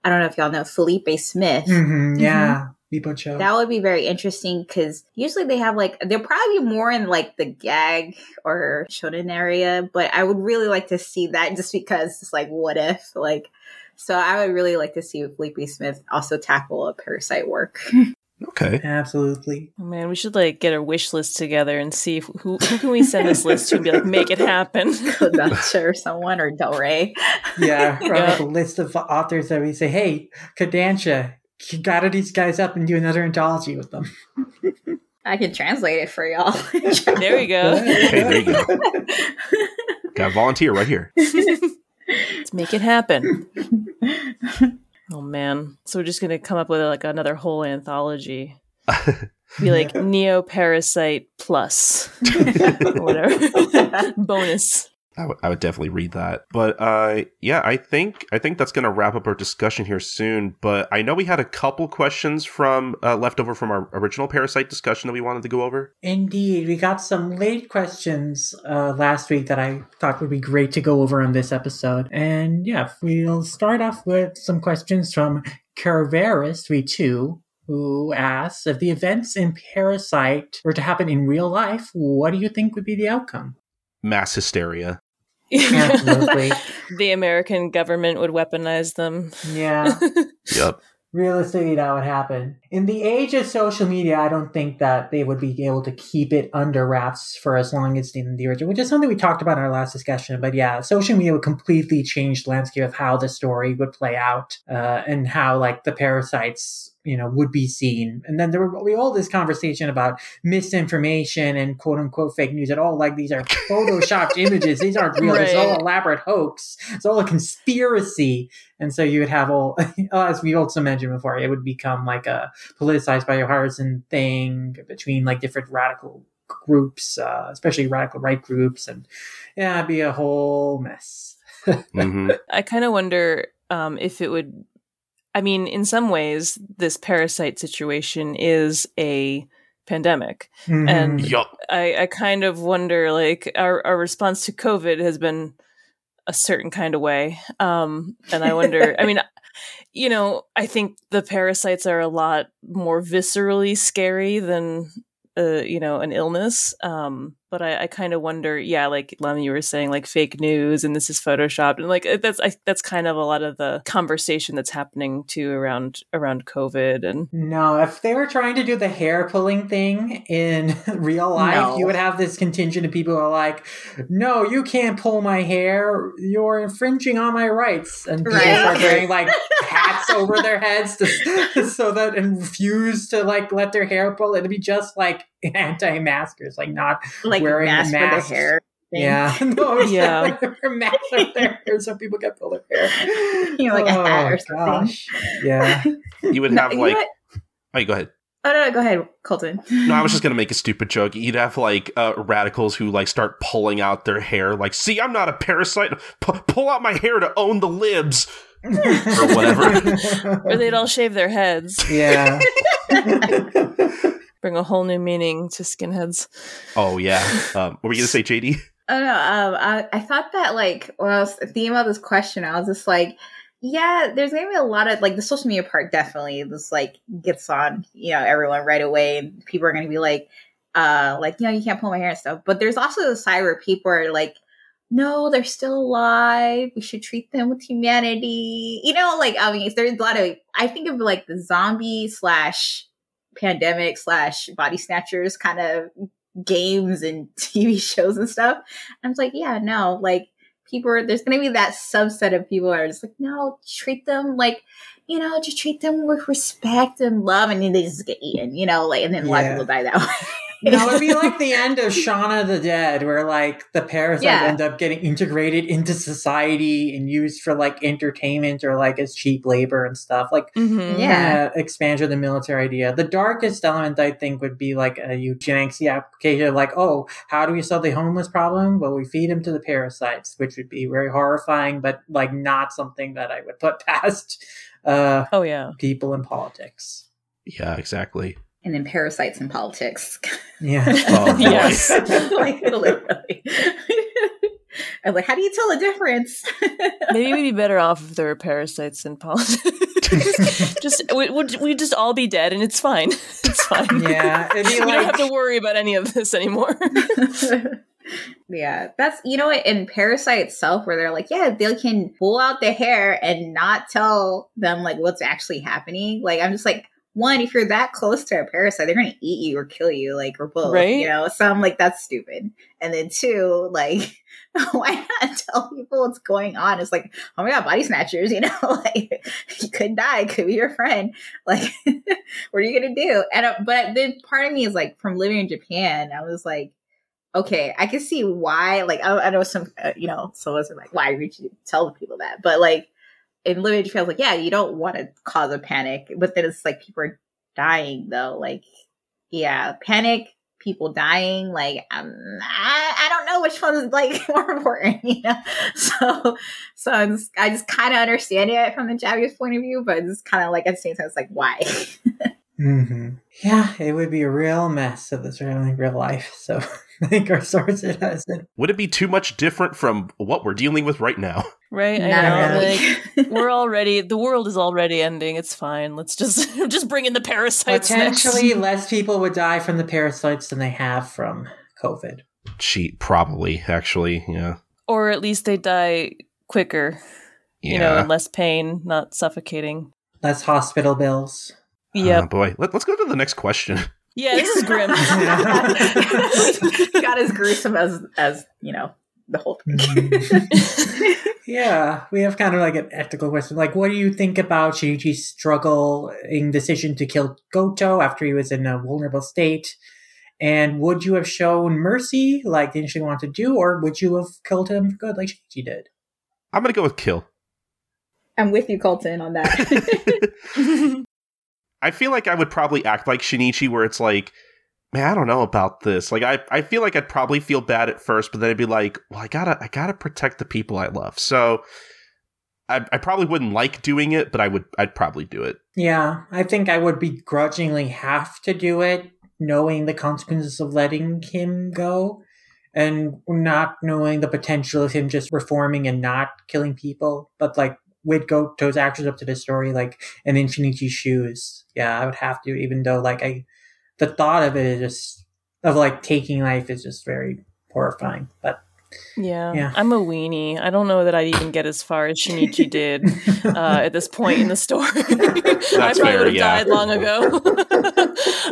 I don't know if y'all know Felipe Smith. Mm-hmm, yeah. Mm-hmm. That would be very interesting because usually they have like, they'll probably be more in like the gag or shonen area, but I would really like to see that just because it's like, what if? Like, so I would really like to see Felipe Smith also tackle a parasite work. Okay. Absolutely. Oh man, we should like get a wish list together and see if, who, who can we send this list to and be like, make it happen. Kodansha or someone or Del Rey. Yeah, from yeah. a list of authors that we say, hey, Kodansha, you gotta these guys up and do another anthology with them. I can translate it for y'all. There we go. Hey, there you go. Got a volunteer right here. Let's make it happen. Oh man. So we're just gonna come up with like another whole anthology. Be like Neo Parasite Plus. Or whatever. Bonus. I would, I would definitely read that. But uh, yeah, I think I think that's going to wrap up our discussion here soon. But I know we had a couple questions from uh, left over from our original Parasite discussion that we wanted to go over. Indeed. We got some late questions uh, last week that I thought would be great to go over on this episode. And yeah, we'll start off with some questions from Carveris thirty-two, who asks, if the events in Parasite were to happen in real life, what do you think would be the outcome? Mass hysteria. Absolutely. The American government would weaponize them. Yeah. Yep. Realistically, that would happen. In the age of social media, I don't think that they would be able to keep it under wraps for as long as the original, which is something we talked about in our last discussion. But yeah, social media would completely change the landscape of how the story would play out uh, and how like the parasites you know, would be seen. And then there were we all this conversation about misinformation and quote unquote fake news at all. Like, these are photoshopped images. These aren't real. Right. It's all elaborate hoax. It's all a conspiracy. And so you would have all, as we also mentioned before, it would become like a politicized bipartisan thing between like different radical groups, uh, especially radical right groups. And yeah, it'd be a whole mess. Mm-hmm. I kind of wonder um, if it would, I mean, in some ways, this parasite situation is a pandemic. Mm-hmm. And yep. I, I kind of wonder, like, our, our response to COVID has been a certain kind of way. Um, and I wonder, I mean, you know, I think the parasites are a lot more viscerally scary than, uh, you know, an illness. Um, but I, I kind of wonder, yeah, like, Lem, you were saying, like, fake news and this is photoshopped, and like that's I, that's kind of a lot of the conversation that's happening too around around COVID. And no, if they were trying to do the hair pulling thing in real life, no. you would have this contingent of people who are like, "No, you can't pull my hair. You're infringing on my rights." And people right. start wearing like hats over their heads to, so that and refuse to like let their hair pull. It'd be just like anti-maskers, like not like wearing masks, masks. For their hair. Thing. Yeah, no, yeah, like their masks up there, so people get pulled their hair. You know, like oh, a hat or something. Gosh. Yeah, you would have no, like. Wait, go ahead. Oh no, no, go ahead, Colton. No, I was just gonna make a stupid joke. You'd have like uh, radicals who like start pulling out their hair, like, "See, I'm not a parasite. P- pull out my hair to own the libs." Or whatever. Or they'd all shave their heads. Yeah. Bring a whole new meaning to skinheads. Oh, yeah. Um, what were you going to say, J D? Oh, no. Um, I, I thought that, like, when I was thinking about this question, I was just like, yeah, there's going to be a lot of, like, the social media part definitely just, like, gets on, you know, everyone right away. And people are going to be like, uh, like, you know, you can't pull my hair and stuff. But there's also the side where people are like, no, they're still alive. We should treat them with humanity. You know, like, I mean, there's a lot of, I think of, like, the zombie slash pandemic slash body snatchers kind of games and T V shows and stuff. I was like, yeah, no, like people are, there's going to be that subset of people are just like, no, treat them like, you know, just treat them with respect and love. And then they just get eaten, you know, like, and then a lot of people die that way. No, it'd be like the end of Shaun of the Dead, where like the parasites yeah. end up getting integrated into society and used for like entertainment or like as cheap labor and stuff. Like, mm-hmm. yeah, uh, expansion of the military idea. The darkest element I think would be like a eugenics application of like, oh, how do we solve the homeless problem? Well, we feed them to the parasites, which would be very horrifying, but like not something that I would put past uh, oh yeah, people in politics. Yeah, exactly. And then parasites in politics. Yeah. Oh, yes. Like, literally. I'm like, how do you tell the difference? Maybe we'd be better off if there were parasites in politics. Just we, we'd, we'd just all be dead, and it's fine. It's fine. Yeah. It'd be like, we don't have to worry about any of this anymore. Yeah, that's, you know what, in Parasite itself, where they're like, yeah, they can pull out the hair and not tell them like what's actually happening. Like, I'm just like, one, if you're that close to a parasite, they're going to eat you or kill you, like, or both, right? You know? So I'm like, that's stupid. And then two, like, why not tell people what's going on? It's like, oh my God, body snatchers, you know? Like, you could die, could be your friend. Like, what are you going to do? And uh, But then part of me is like, from living in Japan, I was like, okay, I can see why, like, I, I know some, uh, you know, so it's like, why would you tell people that? But like, in living feels like, yeah, you don't want to cause a panic, but then it's like people are dying though. Like, yeah, panic, people dying. Like, um, I, I don't know which one's like more important, you know? So, so I'm just, I just kind of understand it from the Japanese point of view, but it's kind of like at the same time, it's like, why? Mm-hmm. Yeah, it would be a real mess if it's really real life. So I think our source it has it. Would it be too much different from what we're dealing with right now? Right, I Not know. Really. Like, we're already, the world is already ending. It's fine. Let's just just bring in the parasites. Potentially, next. Less people would die from the parasites than they have from COVID. Cheat, probably actually, yeah. Or at least they die quicker. Yeah. You know, in less pain, not suffocating. Less hospital bills. Yeah, oh, boy. Let, let's go to the next question. Yeah, this is grim. Got as gruesome as as you know the whole thing. Mm. Yeah, we have kind of like an ethical question. Like, what do you think about Shinichi's struggling decision to kill Goto after he was in a vulnerable state? And would you have shown mercy like didn't she want to do, or would you have killed him for good like Shinichi did? I'm going to go with kill. I'm with you, Colton, on that. I feel like I would probably act like Shinichi where it's like, man, I don't know about this. Like, I, I feel like I'd probably feel bad at first, but then I'd be like, well, I gotta, I gotta protect the people I love. So I, I probably wouldn't like doing it, but I would, I'd probably do it. Yeah. I think I would begrudgingly have to do it, knowing the consequences of letting him go and not knowing the potential of him just reforming and not killing people. But like, with Goto's actions up to this story, like, and in Shinichi's shoes. Yeah, I would have to, even though like I, the thought of it is just, of like taking life is just very horrifying. But yeah, yeah. I'm a weenie. I don't know that I'd even get as far as Shinichi did uh, at this point in the story. I probably would have yeah. died long ago.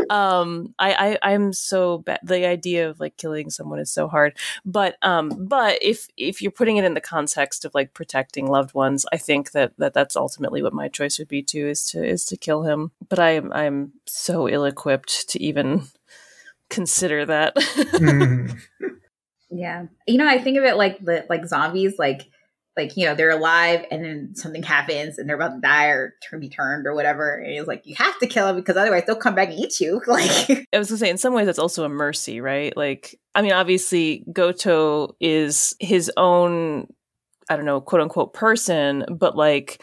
um, I, I, I'm so bad. The idea of like killing someone is so hard. But um, but if if you're putting it in the context of like protecting loved ones, I think that, that that's ultimately what my choice would be too, is to is to kill him. But I'm I'm so ill-equipped to even consider that. mm. Yeah. You know, I think of it like the, like zombies, like, like, you know, they're alive and then something happens and they're about to die or turn, be turned or whatever. And it's like, you have to kill them because otherwise they'll come back and eat you. Like, I was gonna say, in some ways that's also a mercy, right? Like, I mean, obviously Goto is his own, I don't know, quote unquote person, but like,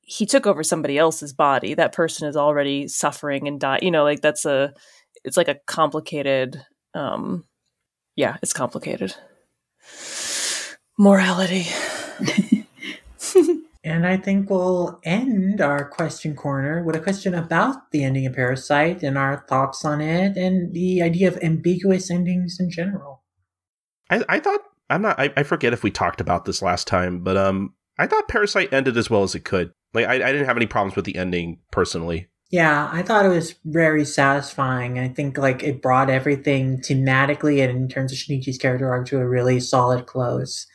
he took over somebody else's body. That person is already suffering and die. You know, like that's a, it's like a complicated, um, yeah, it's complicated. Morality. And I think we'll end our question corner with a question about the ending of Parasite and our thoughts on it and the idea of ambiguous endings in general. I, I thought, I'm not, I, I forget if we talked about this last time, but um, I thought Parasite ended as well as it could. Like, I, I didn't have any problems with the ending personally. Yeah, I thought it was very satisfying. I think like it brought everything thematically and in terms of Shinichi's character arc to a really solid close.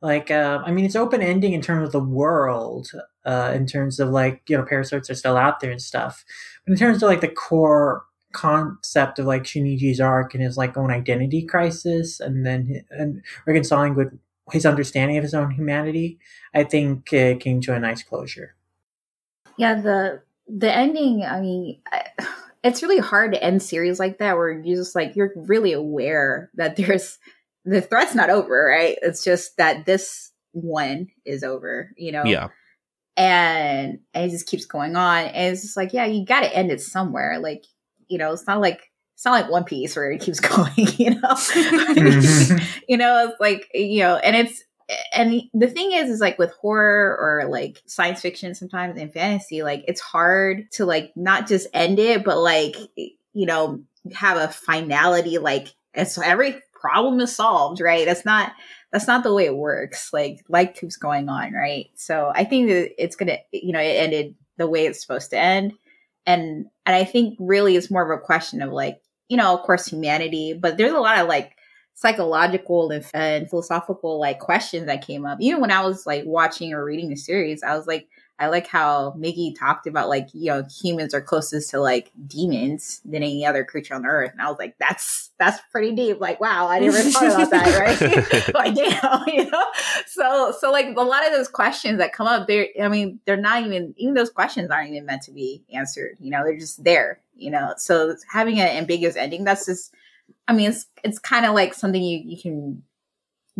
Like, uh, I mean, it's open ending in terms of the world, uh, in terms of like, you know, parasites are still out there and stuff. But in terms of like the core concept of like Shinichi's arc and his like own identity crisis and then and reconciling with his understanding of his own humanity, I think it came to a nice closure. Yeah, the... The ending, I mean, it's really hard to end series like that where you're just like, you're really aware that there's, the threat's not over, right? It's just that this one is over, you know? Yeah. And, and it just keeps going on. And it's just like, yeah, you got to end it somewhere. Like, you know, it's not like, it's not like One Piece where it keeps going, you know? Mm-hmm. You know, it's like, you know, and it's, and the thing is, is like with horror or like science fiction sometimes and fantasy, like it's hard to like not just end it, but like, you know, have a finality, like and so every problem is solved, right? That's not, that's not the way it works. Like life keeps going on, right? So I think that it's going to, you know, it ended the way it's supposed to end. And, and I think really it's more of a question of like, you know, of course humanity, but there's a lot of like, psychological and, uh, and philosophical like questions that came up. Even when I was like watching or reading the series, I was like, I like how Migi talked about like, you know, humans are closest to like demons than any other creature on earth. And I was like, that's, that's pretty deep. Like, wow, I never thought about that. Right. Like, damn, you know? So, so like a lot of those questions that come up there, I mean, they're not even, even those questions aren't even meant to be answered, you know, they're just there, you know? So having an ambiguous ending, that's just, I mean, it's it's kind of like something you, you can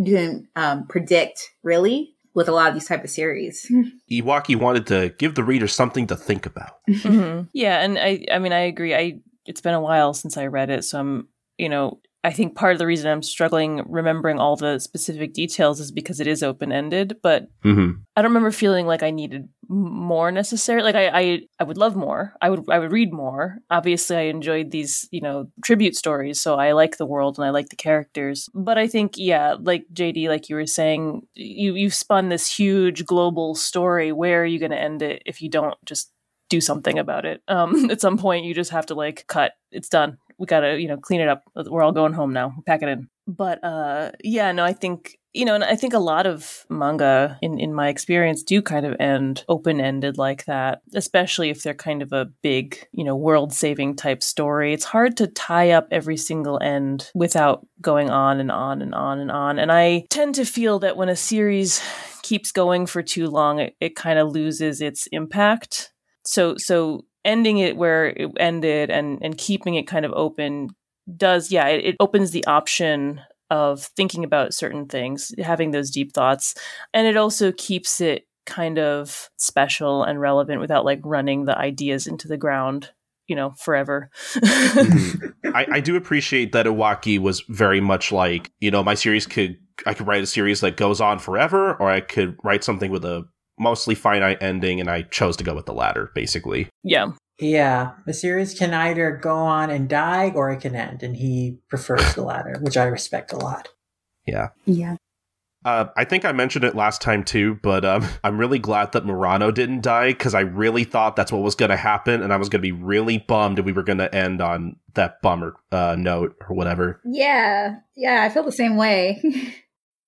do, um, predict, really, with a lot of these type of series. Iwaki wanted to give the reader something to think about. Mm-hmm. Yeah, and I, I mean, I agree. I It's been a while since I read it, so I'm, you know, I think part of the reason I'm struggling remembering all the specific details is because it is open-ended, but mm-hmm. I don't remember feeling like I needed more necessarily. Like I, I, I would love more. I would, I would read more. Obviously I enjoyed these, you know, tribute stories. So I like the world and I like the characters, but I think, yeah, like J D, like you were saying, you, you've spun this huge global story. Where are you going to end it if you don't just do something about it? Um, at some point you just have to like cut, it's done. We got to, you know, clean it up. We're all going home now. Pack it in. But uh, yeah, no, I think You know, and I think a lot of manga, in, in my experience, do kind of end open-ended like that, especially if they're kind of a big, you know, world-saving type story. It's hard to tie up every single end without going on and on and on and on. And I tend to feel that when a series keeps going for too long, it, it kind of loses its impact. So so ending it where it ended and, and keeping it kind of open does, yeah, it, it opens the option of thinking about certain things, having those deep thoughts. And it also keeps it kind of special and relevant without like running the ideas into the ground, you know, forever. I, I do appreciate that Iwaki was very much like, you know, my series could, I could write a series that goes on forever, or I could write something with a mostly finite ending. And I chose to go with the latter, basically. Yeah. Yeah, a series can either go on and die or it can end, and he prefers the latter, which I respect a lot. Yeah. Yeah. Uh, I think I mentioned it last time, too, but um, I'm really glad that Murano didn't die, because I really thought that's what was going to happen, and I was going to be really bummed if we were going to end on that bummer uh, note or whatever. Yeah. Yeah, I feel the same way.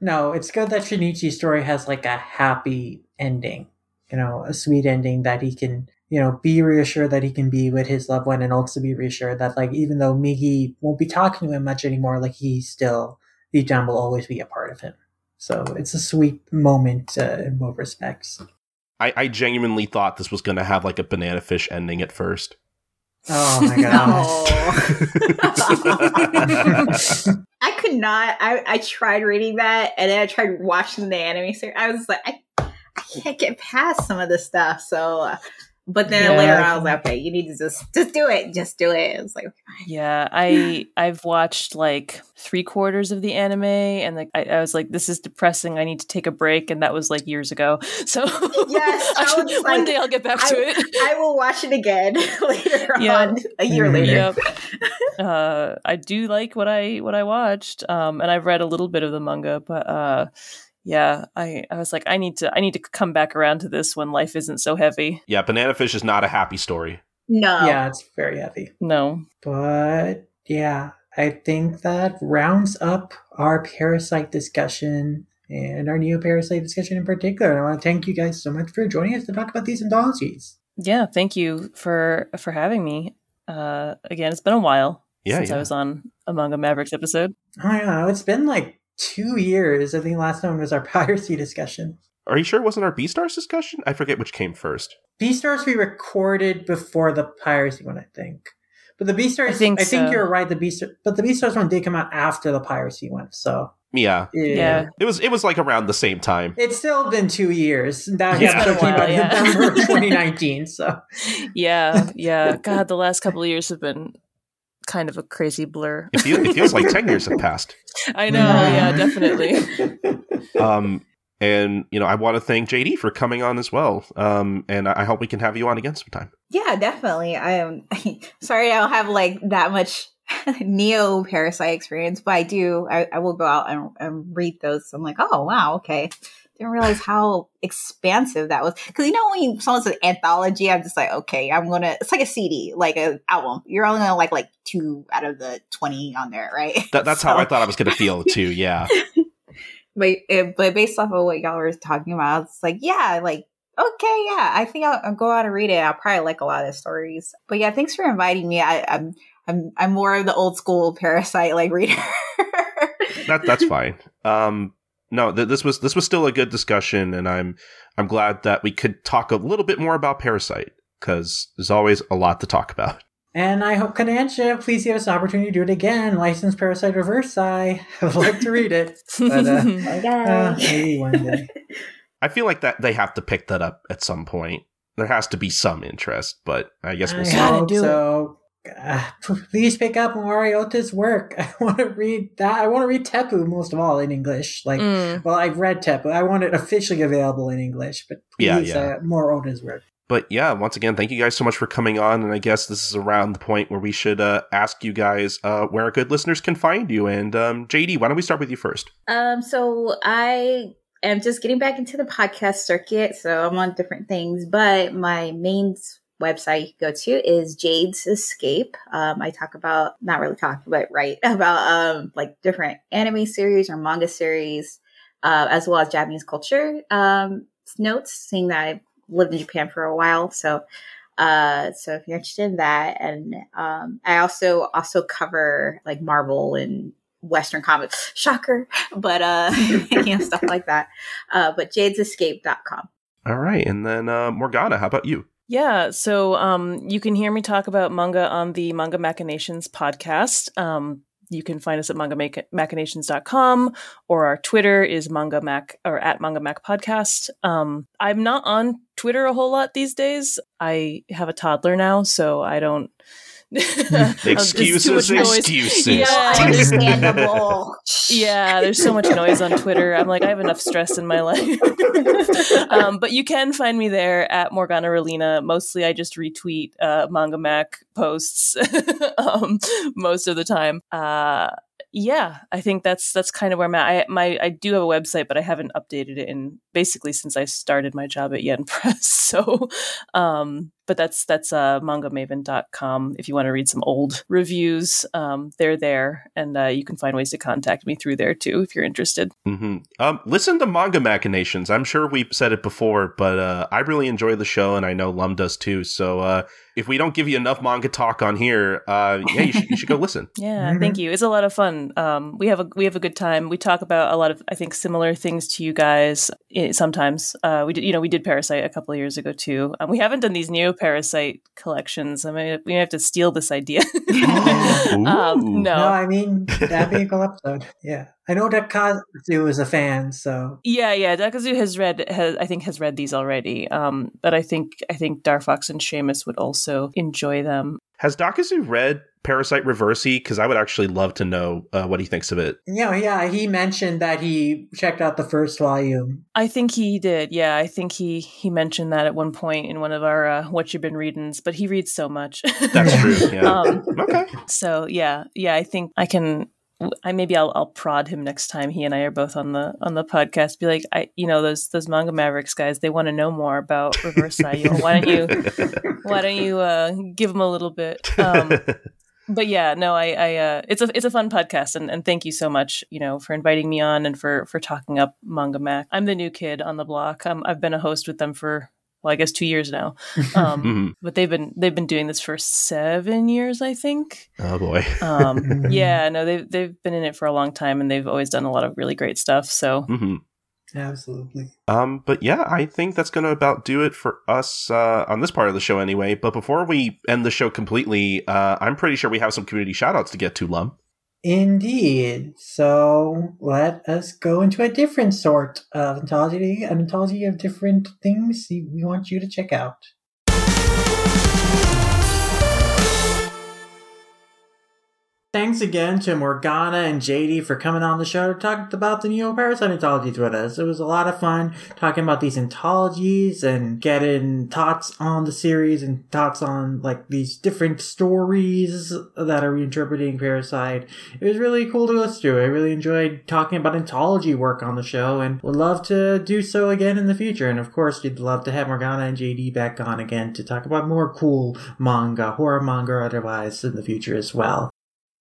No, it's good that Shinichi's story has, like, a happy ending, you know, a sweet ending that he can... you know, be reassured that he can be with his loved one, and also be reassured that, like, even though Migi won't be talking to him much anymore, like, he still, deep down, will always be a part of him. So it's a sweet moment uh, in both respects. I, I genuinely thought this was going to have, like, a banana fish ending at first. Oh, my gosh. No. I could not. I, I tried reading that, and then I tried watching the anime series. I was like, I, I can't get past some of this stuff, so... Uh, But then yeah. later on, I was like, okay, you need to just just do it. Just do it. It was like, okay. Yeah, I, I've watched like three quarters of the anime, and like I, I was like, this is depressing. I need to take a break. And that was like years ago. So yes, I should, one like, day I'll get back I, to it. I will watch it again later yeah. on, a year mm-hmm. later. Yep. uh, I do like what I what I watched. Um, and I've read a little bit of the manga, but... Uh, Yeah, I, I was like, I need to I need to come back around to this when life isn't so heavy. Yeah, Banana Fish is not a happy story. No. Yeah, it's very heavy. No. But yeah, I think that rounds up our Parasite discussion and our Neo Parasite discussion in particular. And I want to thank you guys so much for joining us to talk about these anthologies. Yeah, thank you for for having me. Uh, again, it's been a while yeah, since yeah. I was on a Manga Mavericks episode. Oh yeah, it's been like two years. I think last time was our piracy discussion. Are you sure it wasn't our Beastars discussion? I forget which came first. Beastars we recorded before the piracy one, I think. But the Beastars, I think, I think so. You're right. The Beastars, but the Beastars one did come out after the piracy one, so yeah, yeah. yeah. It was it was like around the same time. It's still been two years. That was yeah. came out yeah. November twenty nineteen. So yeah, yeah. God, the last couple of years have been kind of a crazy blur. It, feel, it feels like ten years have passed. I know. Yeah, definitely. Um, and, you know, I want to thank J D for coming on as well. Um, and I hope we can have you on again sometime. Yeah, definitely. I am sorry I don't have like that much Neo Parasite experience, but I do. I, I will go out and, and read those. I'm like, oh, wow. Okay. Didn't realize how expansive that was, because you know when you, someone says anthology, I'm just like, okay, I'm gonna. It's like a C D, like an album. You're only gonna like like two out of the twenty on there, right? That, that's so. How I thought I was gonna feel too. Yeah, but it, but based off of what y'all were talking about, it's like yeah, like okay, yeah. I think I'll, I'll go out and read it. I'll probably like a lot of stories. But yeah, thanks for inviting me. I, I'm I'm I'm more of the old school Parasite like reader. that that's fine. Um. No, th- this was this was still a good discussion, and I'm I'm glad that we could talk a little bit more about Parasite, because there's always a lot to talk about. And I hope Kodansha, please give us an opportunity to do it again. License Parasite Reverse, I would like to read it. But, uh, uh, maybe one day. I feel like that they have to pick that up at some point. There has to be some interest, but I guess we'll I see. Hope do so. Uh, please pick up Moriota's work. I want to read that. I want to read Teppu most of all in English. Like, mm. well, I've read Teppu. I want it officially available in English, but please, yeah, yeah. Uh, Moriota's work. But yeah, once again, thank you guys so much for coming on. And I guess this is around the point where we should uh, ask you guys uh, where our good listeners can find you. And um, J D, why don't we start with you first? Um, so I am just getting back into the podcast circuit, so I'm on different things. But my main website you can go to is Jade's Escape. Um, I talk about, not really talk, but write about um, like different anime series or manga series. uh, as well as Japanese culture um, notes, seeing that I lived in Japan for a while. So uh, so if you're interested in that. And um, I also also cover like Marvel and Western comics. Shocker. But uh, you know, stuff like that. Uh, but jades escape dot com. All right. And then uh, Morgana, how about you? Yeah, so um, you can hear me talk about manga on the Manga Machinations podcast. Um, you can find us at manga machinations dot com, or our Twitter is manga mac or at manga mac podcast. Um, I'm not on Twitter a whole lot these days. I have a toddler now, so I don't. excuses, excuses. Yeah, understandable. Yeah, there's so much noise on Twitter. I'm like, I have enough stress in my life. um, but you can find me there at Morgana Rolina. Mostly, I just retweet uh, Manga Mac posts um, most of the time. Uh, yeah, I think that's that's kind of where I'm at. I, my, I do have a website, but I haven't updated it in basically since I started my job at Yen Press. So. Um, But that's that's uh, manga maven dot com if you want to read some old reviews. Um, they're there, and uh, you can find ways to contact me through there too if you're interested. Mm-hmm. Um, listen to Manga Machinations. I'm sure we've said it before, but uh, I really enjoy the show, and I know Lum does too. So uh, if we don't give you enough manga talk on here, uh, yeah, you should, you should go listen. Yeah, mm-hmm. Thank you. It's a lot of fun. Um, we have a we have a good time. We talk about a lot of I think similar things to you guys sometimes. Uh, we did you know we did Parasite a couple of years ago too. Um, we haven't done these new Parasite collections. I mean, we have to steal this idea. um, no. no, I mean, that'd be a cool episode. Yeah. I know that Kazu is a fan, so yeah, yeah. Dakazu has read, has, I think, has read these already. Um, but I think, I think Darfox and Seamus would also enjoy them. Has Dakazu read Parasite Reverse? Because I would actually love to know uh, what he thinks of it. Yeah, yeah. He mentioned that he checked out the first volume. I think he did. Yeah, I think he he mentioned that at one point in one of our uh, what you've been readings. But he reads so much. That's true. Yeah. um, okay. So yeah, yeah. I think I can. I maybe I'll I'll prod him next time he and I are both on the on the podcast. Be like, I you know those those Manga Mavericks guys, they want to know more about Reverse Saiyou. Why don't you why don't you uh, give them a little bit? Um, but yeah, no, I, I uh, it's a it's a fun podcast, and, and thank you so much, you know, for inviting me on and for for talking up Manga Mac. I'm the new kid on the block. Um, I've been a host with them for. Well, I guess two years now, um, mm-hmm. but they've been they've been doing this for seven years, I think. Oh boy! um, yeah, no, they've they've been in it for a long time, and they've always done a lot of really great stuff. So, mm-hmm. Absolutely. Um, but yeah, I think that's going to about do it for us uh, on this part of the show, anyway. But before we end the show completely, uh, I'm pretty sure we have some community shoutouts to get to, Lum. Indeed. So let us go into a different sort of anthology, an anthology of different things we want you to check out. Thanks again to Morgana and J D for coming on the show to talk about the Neo Parasite anthologies with us. It was a lot of fun talking about these anthologies and getting thoughts on the series and thoughts on like these different stories that are reinterpreting Parasite. It was really cool to go through. I really enjoyed talking about anthology work on the show and would love to do so again in the future. And of course, we'd love to have Morgana and J D back on again to talk about more cool manga, horror manga or otherwise in the future as well.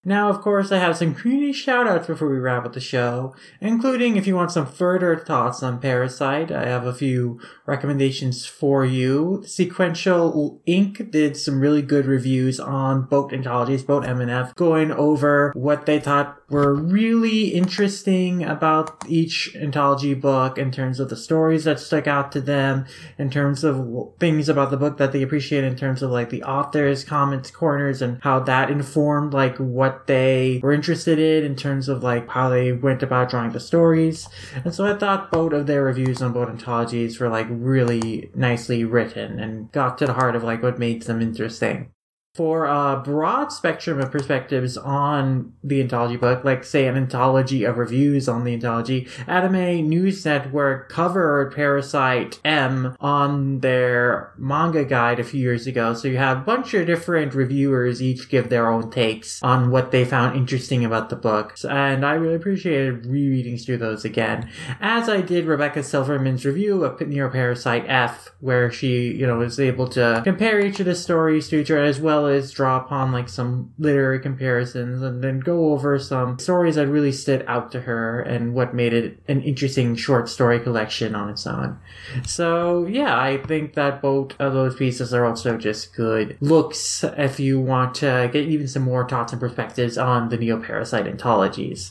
Now, of course, I have some community shoutouts before we wrap up the show, including if you want some further thoughts on Parasite, I have a few recommendations for you. Sequential Incorporated did some really good reviews on both anthologies, both M and F, going over what they thought were really interesting about each anthology book in terms of the stories that stuck out to them, in terms of things about the book that they appreciate, in terms of like the authors' comments, corners, and how that informed like what they were interested in in terms of like how they went about drawing the stories. And so I thought both of their reviews on both anthologies were like really nicely written and got to the heart of like what made them interesting. For a broad spectrum of perspectives on the anthology book, like say an anthology of reviews on the anthology, Anime News Network covered Parasite M on their manga guide a few years ago. So you have a bunch of different reviewers each give their own takes on what they found interesting about the book. And I really appreciated rereading through those again, as I did Rebecca Silverman's review of Neo Parasite F, where she, you know, was able to compare each of the stories to each other as well well as draw upon like some literary comparisons and then go over some stories that really stood out to her and what made it an interesting short story collection on its own. So yeah, I think that both of those pieces are also just good looks if you want to get even some more thoughts and perspectives on the Neo Parasite anthologies.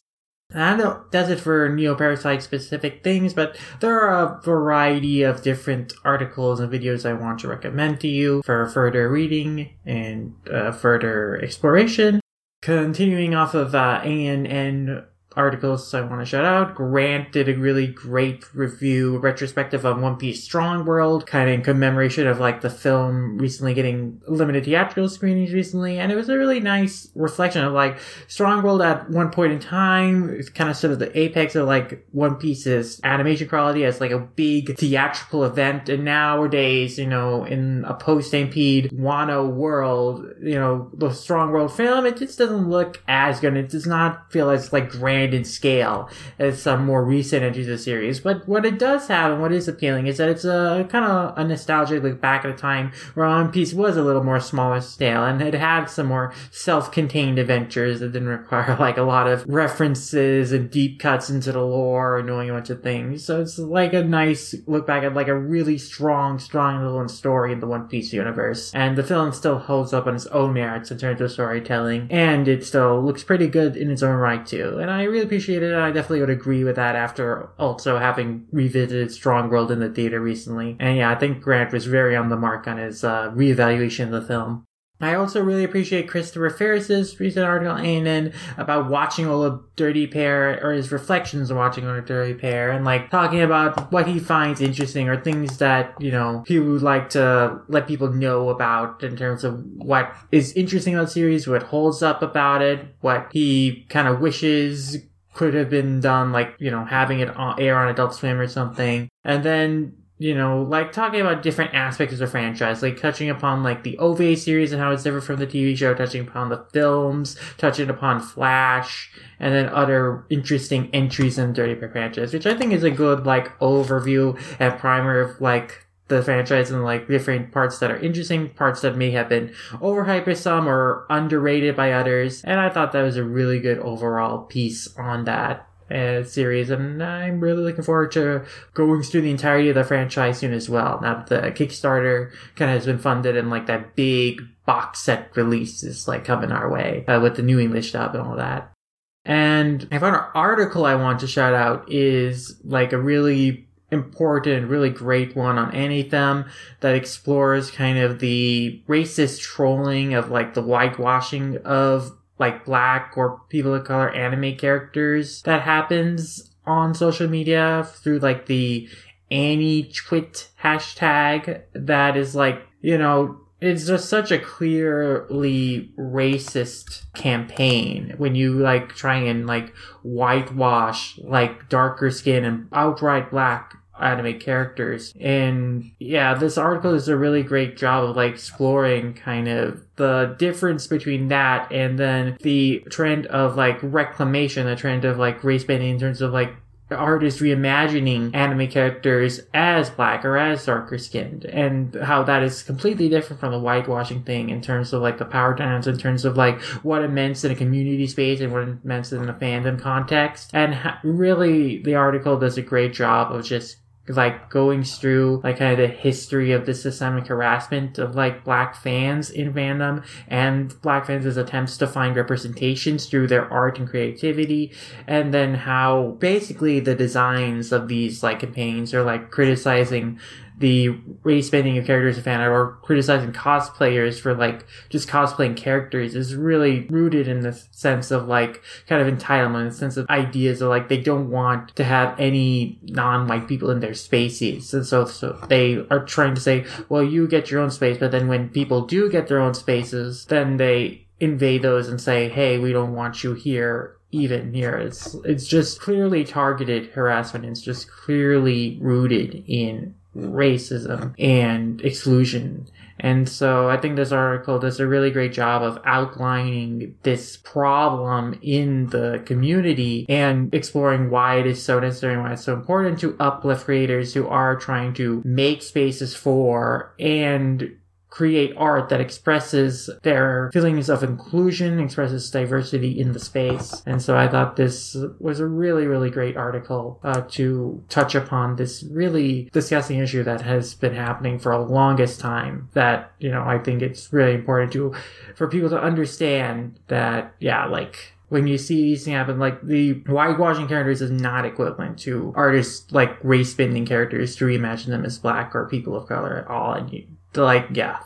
And that's it for Neo-Parasite specific things, but there are a variety of different articles and videos I want to recommend to you for further reading and uh, further exploration. Continuing off of uh, A N N articles I want to shout out, Grant did a really great review retrospective on One Piece Strong World, kind of in commemoration of like the film recently getting limited theatrical screenings recently, and it was a really nice reflection of like Strong World at one point in time. It's kind of sort of the apex of like One Piece's animation quality as like a big theatrical event, and nowadays, you know, in a post-Stampede Wano world, you know, the Strong World film, it just doesn't look as good. It does not feel as like grand in scale as some more recent entries of the series, but what it does have and what is appealing is that it's a kind of a nostalgic look back at a time where One Piece was a little more smaller scale and it had some more self-contained adventures that didn't require like a lot of references and deep cuts into the lore or knowing a bunch of things. So it's like a nice look back at like a really strong strong little story in the One Piece universe, and the film still holds up on its own merits in terms of storytelling, and it still looks pretty good in its own right too, and I I really appreciate it, and I definitely would agree with that after also having revisited Strong World in the theater recently. And yeah, I think Grant was very on the mark on his uh, reevaluation of the film. I also really appreciate Christopher Ferris's recent article A N N about watching all of Dirty Pair, or his reflections on watching all of Dirty Pair, and like talking about what he finds interesting or things that, you know, he would like to let people know about in terms of what is interesting about the series, what holds up about it, what he kind of wishes could have been done, like, you know, having it air on Adult Swim or something. And then, you know, like talking about different aspects of the franchise, like touching upon like the O V A series and how it's different from the T V show, touching upon the films, touching upon Flash, and then other interesting entries in the Dirty Pair franchise, which I think is a good like overview and primer of like the franchise and like different parts that are interesting, parts that may have been overhyped by some or underrated by others. And I thought that was a really good overall piece on that Uh, series, and I'm really looking forward to going through the entirety of the franchise soon as well, now that the Kickstarter kind of has been funded and like that big box set release is like coming our way uh, with the new English dub and all that. And I found an article I want to shout out is like a really important, really great one on Anifem that explores kind of the racist trolling of like the whitewashing of like black or people of color anime characters that happens on social media through like the AniTwit hashtag that is like, you know, it's just such a clearly racist campaign when you like try and like whitewash like darker skin and outright black anime characters. And yeah, this article does a really great job of like exploring kind of the difference between that and then the trend of like reclamation, the trend of like race baiting in terms of like artists reimagining anime characters as black or as darker skinned, and how that is completely different from the whitewashing thing in terms of like the power dynamics, in terms of like what it meant in a community space and what it meant in a fandom context. And ha- really the article does a great job of just like going through like kind of the history of the systemic harassment of like black fans in fandom and black fans' attempts to find representations through their art and creativity, and then how basically the designs of these like campaigns are like criticizing the race bending of characters in fandom, or criticizing cosplayers for like just cosplaying characters, is really rooted in the sense of like kind of entitlement, the sense of ideas of like they don't want to have any non-white people in their spaces. And so, so they are trying to say, well, you get your own space, but then when people do get their own spaces, then they invade those and say, hey, we don't want you here. Even here, it's it's just clearly targeted harassment. It's just clearly rooted in racism and exclusion. And so I think this article does a really great job of outlining this problem in the community and exploring why it is so necessary and why it's so important to uplift creators who are trying to make spaces for and create art that expresses their feelings of inclusion, expresses diversity in the space. And so I thought this was a really, really great article uh, to touch upon this really disgusting issue that has been happening for the longest time, that, you know, I think it's really important to, for people to understand that, yeah, like, when you see these things happen, like, the whitewashing characters is not equivalent to artists, like, race-bending characters to reimagine them as black or people of color at all. And you, like, yeah,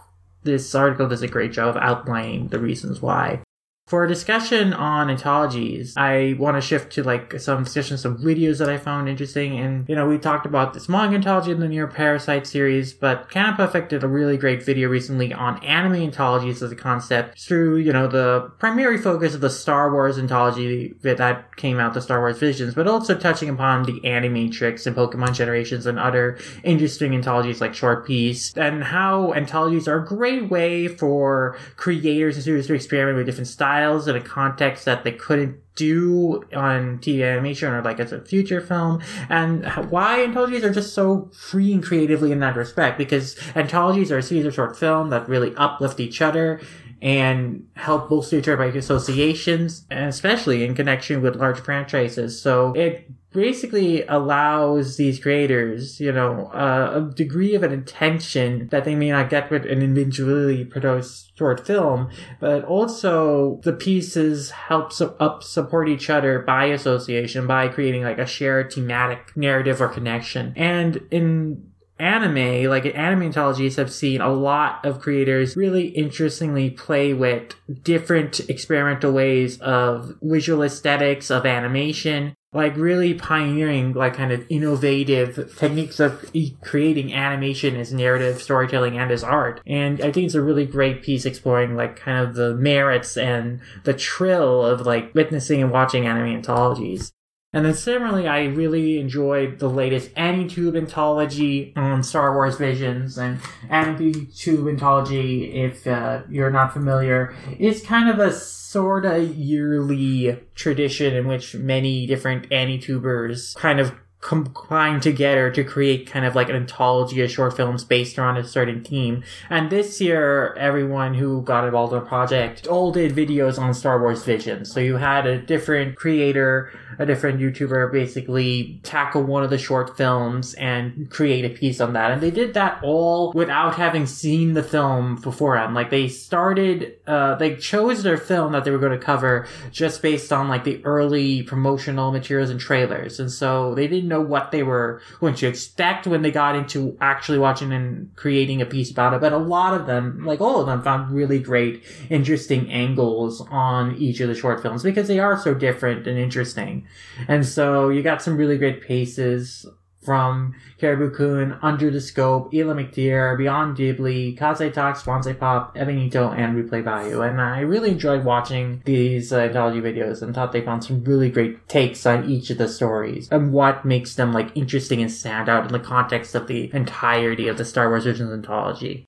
this article does a great job of outlining the reasons why. For a discussion on anthologies, I want to shift to, like, some discussions of videos that I found interesting. And, you know, we talked about this manga anthology in the Neo Parasite series, but Kanapa did a really great video recently on anime anthologies as a concept through, you know, the primary focus of the Star Wars anthology that came out, the Star Wars Visions, but also touching upon the Animatrix and Pokemon Generations and other interesting anthologies like Short Piece, and how anthologies are a great way for creators and students to experiment with different styles in a context that they couldn't do on T V animation or like as a future film, and why anthologies are just so free and creatively in that respect, because anthologies are a series of short film that really uplift each other and help bolster each other by associations, and especially in connection with large franchises. So it basically allows these creators, you know, uh, a degree of an attention that they may not get with an individually produced short film, but also the pieces help su- up support each other by association, by creating like a shared thematic narrative or connection. And in anime, like anime anthologies, have seen a lot of creators really interestingly play with different experimental ways of visual aesthetics, of animation, like really pioneering like kind of innovative techniques of e- creating animation as narrative storytelling and as art. And I think it's a really great piece exploring like kind of the merits and the thrill of like witnessing and watching anime anthologies. And then similarly, I really enjoyed the latest AniTube anthology on Star Wars Visions. And AniTube anthology, if uh, you're not familiar, is kind of a sort of yearly tradition in which many different AniTubers kind of combine together to create kind of like an anthology of short films based around a certain theme. And this year, everyone who got involved in the project all did videos on Star Wars Visions. So you had a different creator, a different YouTuber basically tackle one of the short films and create a piece on that. And they did that all without having seen the film beforehand. Like they started, uh, they chose their film that they were going to cover just based on like the early promotional materials and trailers. And so they didn't know what they were going to expect when they got into actually watching and creating a piece about it. But a lot of them, like all of them, found really great, interesting angles on each of the short films because they are so different and interesting. And so you got some really great pieces from Caribou Kun, Under the Scope, Ella McDear, Beyond Ghibli, Kazai Talks, Swansea Pop, Ebenito, and Replay Value. And I really enjoyed watching these uh, anthology videos and thought they found some really great takes on each of the stories and what makes them like interesting and stand out in the context of the entirety of the Star Wars Visions anthology.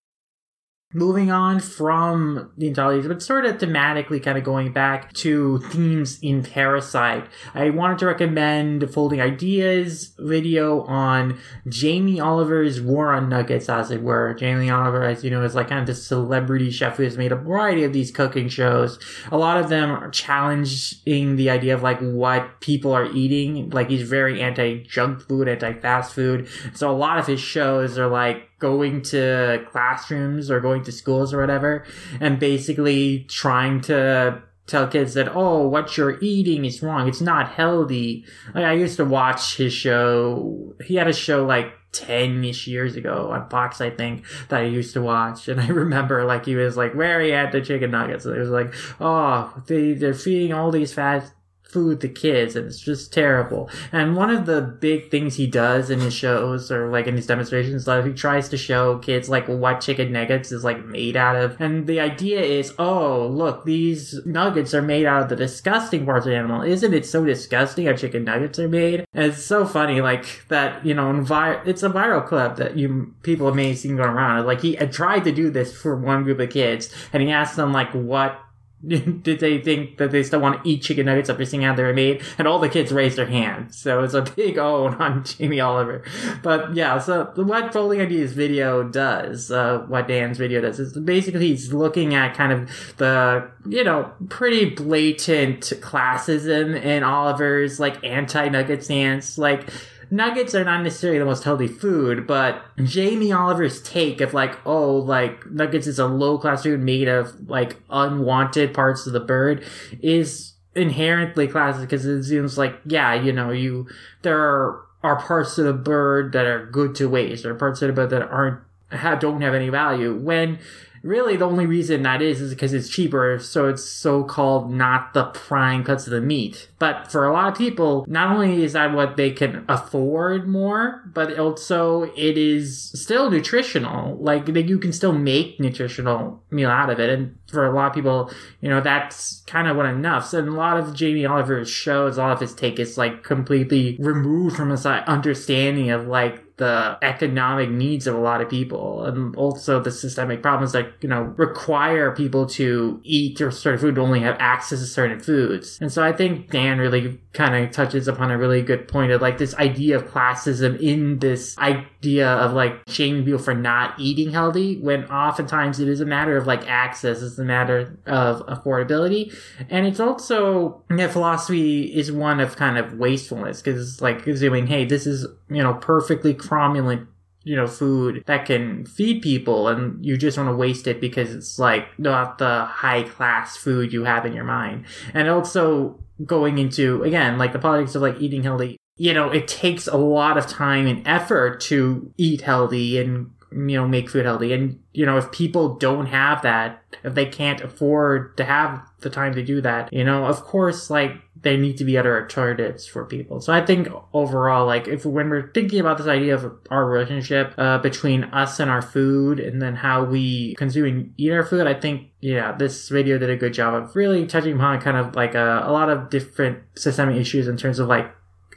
Moving on from the anthologies, but sort of thematically kind of going back to themes in Parasite, I wanted to recommend Folding Ideas video on Jamie Oliver's War on Nuggets, as it were. Jamie Oliver, as you know, is like kind of this celebrity chef who has made a variety of these cooking shows. A lot of them are challenging the idea of like what people are eating. Like he's very anti-junk food, anti-fast food. So a lot of his shows are like going to classrooms or going to schools or whatever and basically trying to tell kids that, oh, what you're eating is wrong. It's not healthy. Like I used to watch his show. He had a show like ten-ish years ago on Fox, I think, that I used to watch. And I remember like he was like, where are you at the chicken nuggets? And it was like, oh, they, they're feeding all these fast food to kids, and it's just terrible. And one of the big things he does in his shows, or like in his demonstrations, like he tries to show kids like what chicken nuggets is like made out of. And the idea is, oh, look, these nuggets are made out of the disgusting parts of the animal. Isn't it so disgusting how chicken nuggets are made? And it's so funny, like that, you know, envi- it's a viral clip that you people have maybe seen going around. Like he tried to do this for one group of kids, and he asked them like what Did they think that they still want to eat chicken nuggets after seeing how they were made? And all the kids raised their hands. So it's a big own on Jamie Oliver. But yeah, so what Folding Ideas video does, uh, what Dan's video does, is basically he's looking at kind of the, you know, pretty blatant classism in Oliver's, like, anti-nugget stance. Like, nuggets are not necessarily the most healthy food, but Jamie Oliver's take of, like, oh, like, nuggets is a low-class food made of, like, unwanted parts of the bird is inherently classist because it seems like, yeah, you know, you there are, are parts of the bird that are good to waste. There are parts of the bird that aren't have, don't have any value. When really the only reason that is is because it's cheaper, so it's so-called not the prime cuts of the meat. But for a lot of people, not only is that what they can afford more, but also it is still nutritional. Like, you can still make nutritional meal out of it. And for a lot of people, you know, that's kind of what enough. So a lot of Jamie Oliver's shows, a lot of his take is, like, completely removed from his understanding of, like, the economic needs of a lot of people and also the systemic problems that, you know, require people to eat or certain food to only have access to certain foods. And so I think Dan really kind of touches upon a really good point of, like, this idea of classism in this idea of, like, shaming people for not eating healthy when oftentimes it is a matter of, like, access. It's a matter of affordability. And it's also, the philosophy is one of kind of wastefulness because it's like assuming, hey, this is, you know, perfectly cromulent, you know, food that can feed people and you just want to waste it because it's, like, not the high class food you have in your mind. And also going into, again, like, the politics of, like, eating healthy, you know, it takes a lot of time and effort to eat healthy and, you know, make food healthy. And, you know, if people don't have that, if they can't afford to have the time to do that, you know, of course, like, there need to be other alternatives for people. So I think overall, like, if when we're thinking about this idea of our relationship uh, between us and our food and then how we consume and eat our food, I think, yeah, this video did a good job of really touching upon kind of, like, a, a lot of different systemic issues in terms of, like,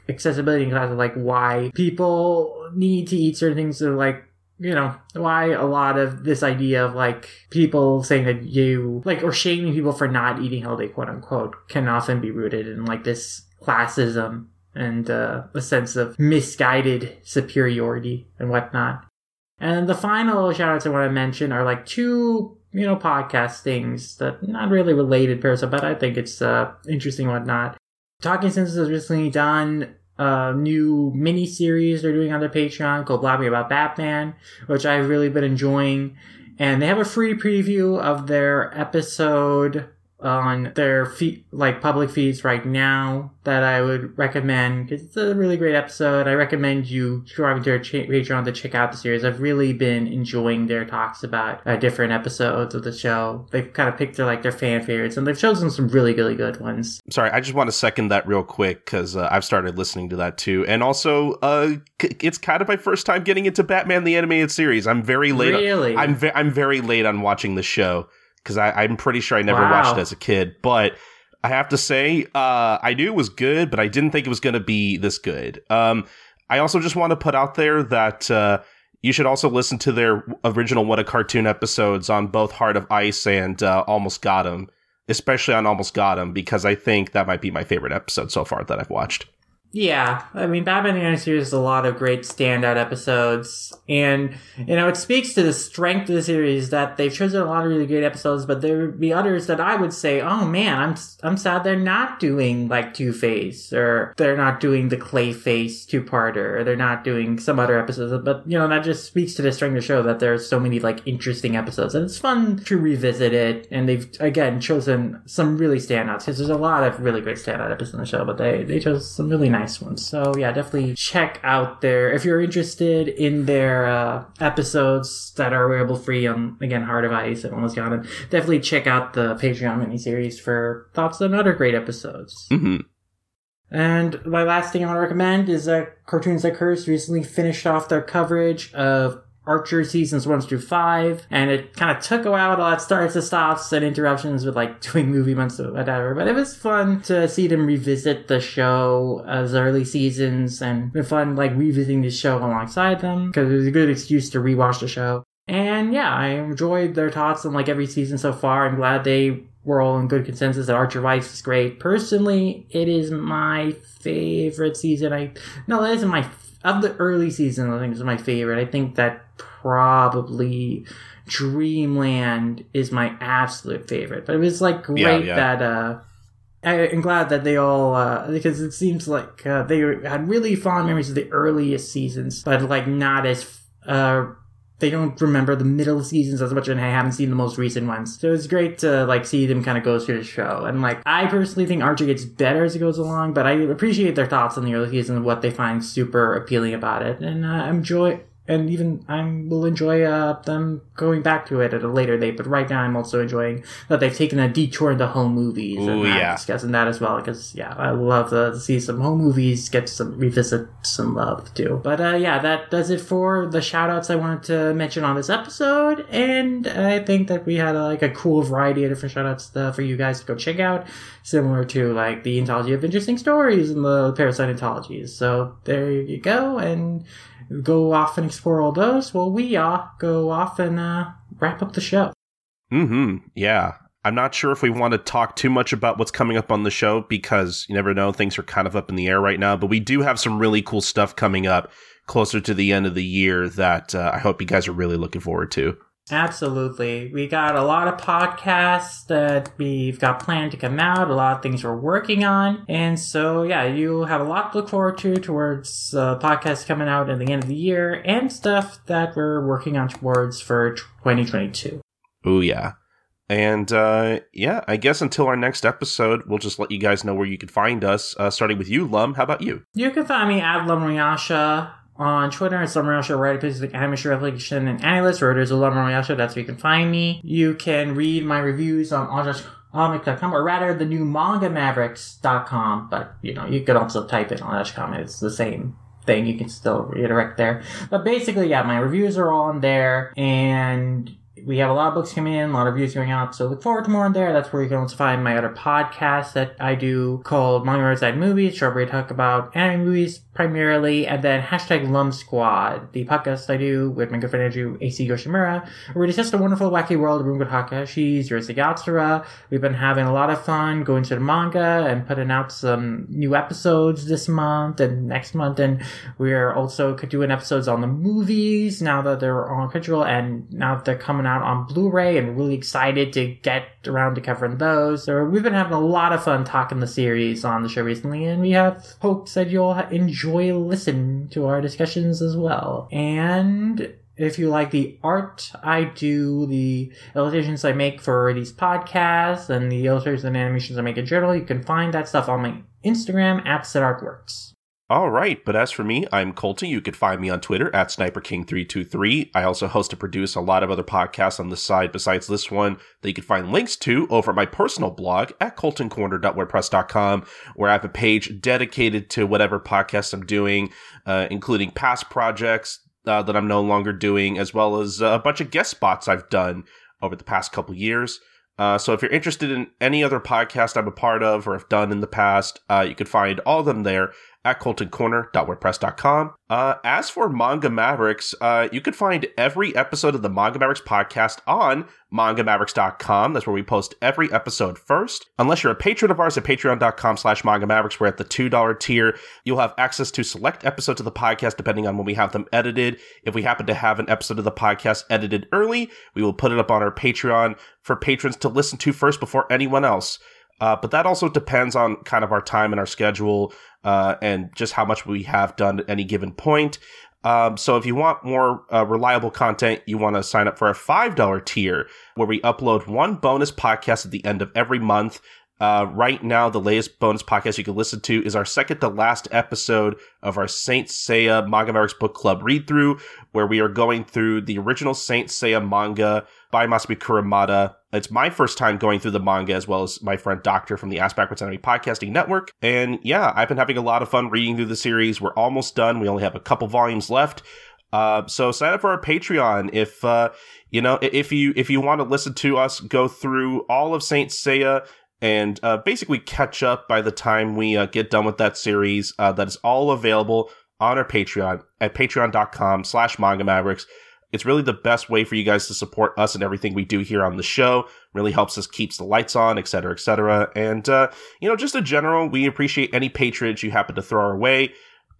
accessibility and class, of, like, why people need to eat certain things that are, like, you know, why a lot of this idea of, like, people saying that you, like, or shaming people for not eating healthy, quote unquote, can often be rooted in, like, this classism and uh, a sense of misguided superiority and whatnot. And the final shout outs I want to mention are, like, two, you know, podcast things that not really related Parasite, but I think it's uh, interesting and whatnot. Talking Senses has recently done a uh, new mini-series they're doing on their Patreon called Blabby About Batman, which I've really been enjoying. And they have a free preview of their episode on their feed, like, public feeds right now that I would recommend. It's a really great episode. I recommend you subscribing to their ch- Patreon to check out the series. I've really been enjoying their talks about uh, different episodes of the show. They've kind of picked their, like, their fan favorites, and they've chosen some really, really good ones. Sorry, I just want to second that real quick because uh, I've started listening to that too. And also, uh, c- it's kind of my first time getting into Batman the Animated Series. I'm very late. Really? On, I'm, ve- I'm very late on watching the show. Because I'm pretty sure I never wow. watched it as a kid. But I have to say, uh, I knew it was good, but I didn't think it was going to be this good. Um, I also just want to put out there that uh, you should also listen to their original What a Cartoon episodes on both Heart of Ice and uh, Almost Got Him. Especially on Almost Got Him, because I think that might be my favorite episode so far that I've watched. Yeah, I mean, Batman the Animated Series has a lot of great standout episodes, and, you know, it speaks to the strength of the series that they've chosen a lot of really great episodes, but there would be others that I would say, oh man, I'm I'm sad they're not doing, like, Two-Face, or they're not doing the Clayface two-parter, or they're not doing some other episodes, but, you know, that just speaks to the strength of the show that there's so many, like, interesting episodes, and it's fun to revisit it, and they've, again, chosen some really standouts, because there's a lot of really great standout episodes in the show, but they, they chose some really nice nice ones. So yeah, definitely check out their, if you're interested in their uh, episodes that are available free on, again, Heart of Ice and Almost Got Him, definitely check out the Patreon miniseries for thoughts on other great episodes. Mm-hmm. And my last thing I want to recommend is that uh, Cartoons That Curse recently finished off their coverage of Archer seasons one through five, and it kind of took a while with all that starts and stops and interruptions with, like, doing movie months or whatever, but it was fun to see them revisit the show as early seasons, and been fun, like, revisiting the show alongside them because it was a good excuse to rewatch the show. And yeah, I enjoyed their thoughts on, like, every season so far. I'm glad they we're all in good consensus that Archer Vice is great. Personally, it is my favorite season. I no, that isn't my of the early season. I think it's my favorite. I think that probably Dreamland is my absolute favorite. But it was like great yeah, yeah. that. Uh, I, I'm glad that they all, uh, because it seems like uh, they had really fond memories of the earliest seasons, but like not as, uh, they don't remember the middle seasons as much, and I haven't seen the most recent ones. So it's great to like see them kind of go through the show. And like, I personally think Archer gets better as it goes along, but I appreciate their thoughts on the early season and what they find super appealing about it. And uh, enjoy, and even I will enjoy uh, them going back to it at a later date. But right now I'm also enjoying that they've taken a detour into home movies. Ooh, and I'm yeah. discussing that as well because, yeah, I love uh, to see some home movies get some revisit some love too. But, uh, yeah, that does it for the shout-outs I wanted to mention on this episode. And I think that we had, uh, like, a cool variety of different shout-outs uh, for you guys to go check out, similar to, like, the Anthology of Interesting Stories and the Parasite Anthologies. So there you go. And go off and explore all those. Well, we all go off and uh, wrap up the show. Mm-hmm. Yeah. I'm not sure if we want to talk too much about what's coming up on the show because you never know. Things are kind of up in the air right now. But we do have some really cool stuff coming up closer to the end of the year that uh, I hope you guys are really looking forward to. Absolutely. We got a lot of podcasts that we've got planned to come out, a lot of things we're working on. And so, yeah, you have a lot to look forward to towards uh, podcasts coming out at the end of the year and stuff that we're working on towards for twenty twenty-two. Oh, yeah. And, uh, yeah, I guess until our next episode, we'll just let you guys know where you can find us, uh, starting with you, Lum. How about you? You can find me at Lamar Miyasha on Twitter, and Lamar Miyasha, writer, Pacific Animation Replication, and Analyst, writers of Lamar Miyasha. That's where you can find me. You can read my reviews on Audashcomic dot com, or rather, the new Manga Mavericks dot com, but, you know, you could also type in Audashcomic. It's the same thing. You can still redirect there. But basically, yeah, my reviews are all on there, and we have a lot of books coming in, a lot of reviews going out, so look forward to more on there. That's where you can also find my other podcast that I do called Manga Roadside Movies, where we talk about anime movies primarily, and then hashtag Lum Squad, the podcast I do with my good friend Andrew A C. Yoshimura, where we discuss the wonderful, wacky world of Rumiko Takahashi's Yurusei Yatsura. We've been having a lot of fun going to the manga and putting out some new episodes this month and next month, and we're also doing episodes on the movies now that they're on Crunchyroll and now that they're coming out on Blu-ray, and really excited to get around to covering those. So we've been having a lot of fun talking the series on the show recently, and we have hopes that you'll enjoy listening to our discussions as well. And if you like the art I do, the illustrations I make for these podcasts, and the illustrations and animations I make in general, you can find that stuff on my Instagram at SidArtWorks. All right, but as for me, I'm Colton. You can find me on Twitter at Sniper King three two three. I also host and produce a lot of other podcasts on the side besides this one that you can find links to over at my personal blog at colton corner dot wordpress dot com, where I have a page dedicated to whatever podcast I'm doing, uh, including past projects uh, that I'm no longer doing, as well as a bunch of guest spots I've done over the past couple years. Uh, so if you're interested in any other podcast I'm a part of or have done in the past, uh, you can find all of them there at colton corner dot wordpress dot com. Uh, as for Manga Mavericks, uh, you can find every episode of the Manga Mavericks podcast on manga mavericks dot com. That's where we post every episode first. Unless you're a patron of ours at patreon dot com slash manga mavericks, we're at the two dollar tier. You'll have access to select episodes of the podcast depending on when we have them edited. If we happen to have an episode of the podcast edited early, we will put it up on our Patreon for patrons to listen to first before anyone else. Uh, but that also depends on kind of our time and our schedule uh, and just how much we have done at any given point. Um, so if you want more uh, reliable content, you want to sign up for a five dollar tier where we upload one bonus podcast at the end of every month. Uh, right now, the latest bonus podcast you can listen to is our second to last episode of our Saint Seiya Manga Mavericks Book Club read-through, where we are going through the original Saint Seiya manga by Masami Kuramada. It's my first time going through the manga, as well as my friend Doctor from the Ask Backwards Enemy Podcasting Network. And yeah, I've been having a lot of fun reading through the series. We're almost done. We only have a couple volumes left. Uh, so sign up for our Patreon if uh, you know if you if you want to listen to us go through all of Saint Seiya and uh, basically catch up by the time we uh, get done with that series. Uh, that is all available on our Patreon at patreon dot com slash manga mavericks. It's really the best way for you guys to support us and everything we do here on the show. Really helps us, keeps the lights on, et cetera, et cetera. And, uh, you know, just in general, we appreciate any patronage you happen to throw our way.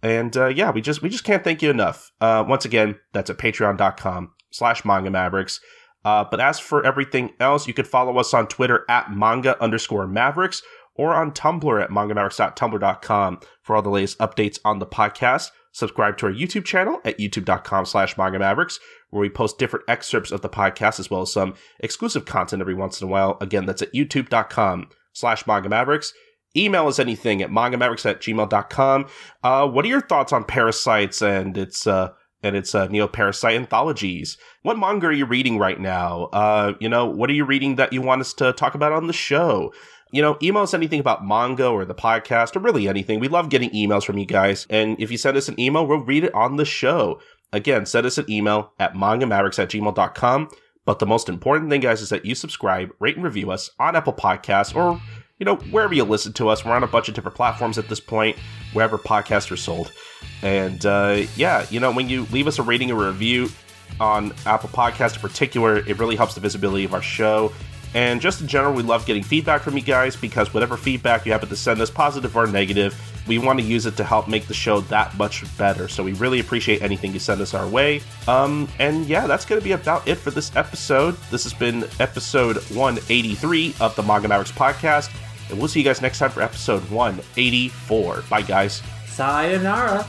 And, uh, yeah, we just we just can't thank you enough. Uh, once again, that's at patreon.com slash Manga Mavericks. Uh, but as for everything else, you can follow us on Twitter at manga underscore Mavericks or on Tumblr at manga mavericks dot tumblr dot com for all the latest updates on the podcast. Subscribe to our YouTube channel at youtube.com slash Manga Mavericks, where we post different excerpts of the podcast as well as some exclusive content every once in a while. Again, that's at youtube.com slash Manga Mavericks. Email us anything at mangamavericks at gmail.com. Uh, what are your thoughts on Parasites and its uh, and its uh, Neo Parasite Anthologies? What manga are you reading right now? Uh, you know, what are you reading that you want us to talk about on the show? You know, email us anything about manga or the podcast or really anything. We love getting emails from you guys. And if you send us an email, we'll read it on the show. Again, send us an email at mangamavericks at gmail.com. But the most important thing, guys, is that you subscribe, rate and review us on Apple Podcasts or, you know, wherever you listen to us. We're on a bunch of different platforms at this point, wherever podcasts are sold. And, uh, yeah, you know, when you leave us a rating or review on Apple Podcasts in particular, it really helps the visibility of our show. And just in general, we love getting feedback from you guys because whatever feedback you happen to send us, positive or negative, we want to use it to help make the show that much better. So we really appreciate anything you send us our way. Um, and yeah, that's going to be about it for this episode. This has been episode one eighty-three of the Manga Mavericks podcast. And we'll see you guys next time for episode one eighty-four. Bye, guys. Sayonara.